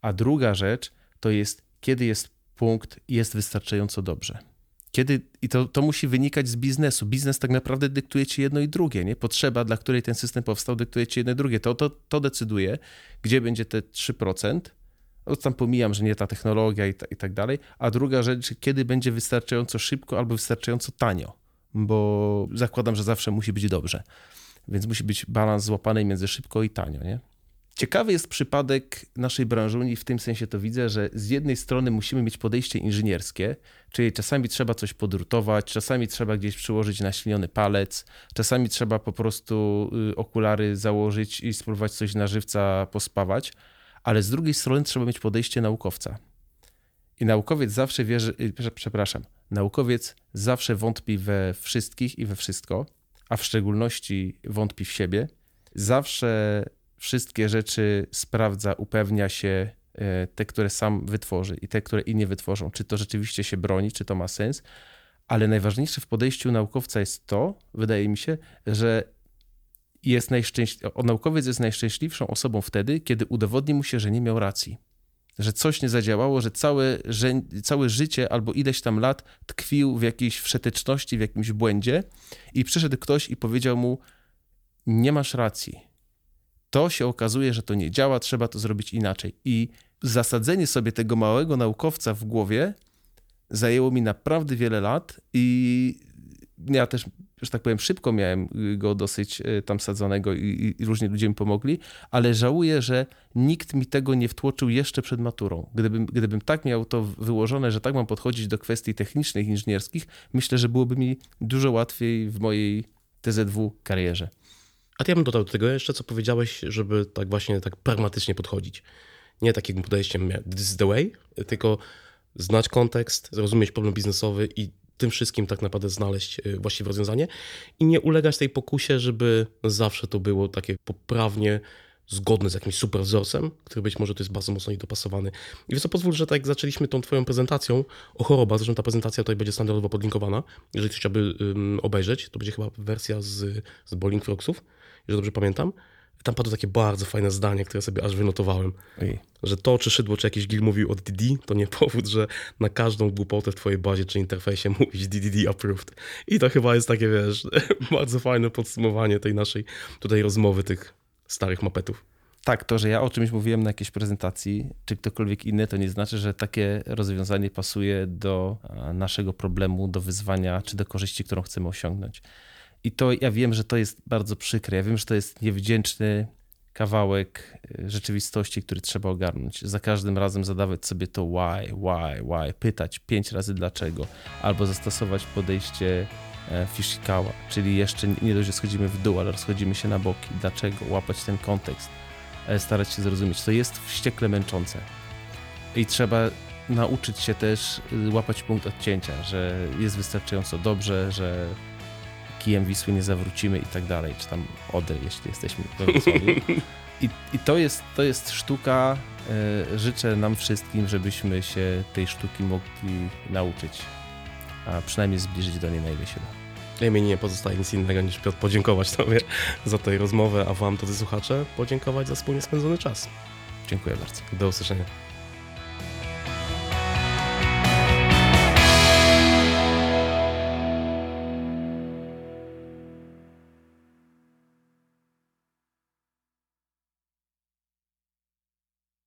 A druga rzecz to jest, kiedy jest punkt, jest wystarczająco dobrze. Kiedy, i to, to musi wynikać z biznesu. Biznes tak naprawdę dyktuje ci jedno i drugie, nie? Potrzeba, dla której ten system powstał, dyktuje ci jedno i drugie. To, to, to decyduje, gdzie będzie te trzy procent. O, tam pomijam, że nie ta technologia i, ta, i tak dalej. A druga rzecz, kiedy będzie wystarczająco szybko albo wystarczająco tanio, bo zakładam, że zawsze musi być dobrze. Więc musi być balans złapany między szybko i tanio, nie? Ciekawy jest przypadek naszej branży i w tym sensie to widzę, że z jednej strony musimy mieć podejście inżynierskie, czyli czasami trzeba coś podrutować, czasami trzeba gdzieś przyłożyć naśliniony palec, czasami trzeba po prostu okulary założyć i spróbować coś na żywca pospawać, ale z drugiej strony trzeba mieć podejście naukowca. I naukowiec zawsze wierzy, przepraszam, naukowiec zawsze wątpi we wszystkich i we wszystko, a w szczególności wątpi w siebie. Zawsze wszystkie rzeczy sprawdza, upewnia się, te, które sam wytworzy i te, które inni wytworzą. Czy to rzeczywiście się broni, czy to ma sens. Ale najważniejsze w podejściu naukowca jest to, wydaje mi się, że jest najszczęśliwszy, naukowiec jest najszczęśliwszą osobą wtedy, kiedy udowodni mu się, że nie miał racji. Że coś nie zadziałało, że całe, że całe życie albo ileś tam lat tkwił w jakiejś wszeteczności, w jakimś błędzie i przyszedł ktoś i powiedział mu, nie masz racji. To się okazuje, że to nie działa, trzeba to zrobić inaczej. I zasadzenie sobie tego małego naukowca w głowie zajęło mi naprawdę wiele lat i ja też, że tak powiem, szybko miałem go dosyć tam sadzonego i, i różni ludzie mi pomogli, ale żałuję, że nikt mi tego nie wtłoczył jeszcze przed maturą. Gdybym, gdybym tak miał to wyłożone, że tak mam podchodzić do kwestii technicznych, inżynierskich, myślę, że byłoby mi dużo łatwiej w mojej T Z W karierze. A ja bym dodał do tego jeszcze, co powiedziałeś, żeby tak właśnie tak pragmatycznie podchodzić. Nie takim podejściem this is the way, tylko znać kontekst, zrozumieć problem biznesowy i tym wszystkim tak naprawdę znaleźć właściwe rozwiązanie i nie ulegać tej pokusie, żeby zawsze to było takie poprawnie zgodne z jakimś super wzorcem, który być może to jest bardzo mocno dopasowany. I wiesz co, pozwól, że tak zaczęliśmy tą twoją prezentacją o chorobach, zresztą ta prezentacja tutaj będzie standardowo podlinkowana. Jeżeli ktoś chciałby um, obejrzeć, to będzie chyba wersja z, z Boiling Frogsów, jeżeli dobrze pamiętam. Tam padło takie bardzo fajne zdanie, które sobie aż wynotowałem. Ej. Że to, czy Szydło, czy jakiś Gil mówił o D D D, to nie powód, że na każdą głupotę w twojej bazie czy interfejsie mówisz D D D approved. I to chyba jest takie, wiesz, bardzo fajne podsumowanie tej naszej tutaj rozmowy tych starych mapetów. Tak, to, że ja o czymś mówiłem na jakiejś prezentacji, czy ktokolwiek inny, to nie znaczy, że takie rozwiązanie pasuje do naszego problemu, do wyzwania, czy do korzyści, którą chcemy osiągnąć. I to ja wiem, że to jest bardzo przykre. Ja wiem, że to jest niewdzięczny kawałek rzeczywistości, który trzeba ogarnąć. Za każdym razem zadawać sobie to why, why, why, pytać pięć razy dlaczego, albo zastosować podejście Fishikawa, czyli jeszcze nie dość, że schodzimy w dół, ale rozchodzimy się na boki. Dlaczego? Łapać ten kontekst, starać się zrozumieć. To jest wściekle męczące i trzeba nauczyć się też łapać punkt odcięcia, że jest wystarczająco dobrze, że kijem Wisły nie zawrócimy i tak dalej, czy tam Odry, jeśli jesteśmy we Wrocławiu. I, i to, jest, to jest sztuka. Życzę nam wszystkim, żebyśmy się tej sztuki mogli nauczyć, a przynajmniej zbliżyć do niej na ile się da. Ja mi nie pozostaje nic innego niż, Piotr, podziękować Tobie za tę rozmowę, a Wam, drodzy słuchacze, podziękować za wspólnie spędzony czas. Dziękuję bardzo. Do usłyszenia.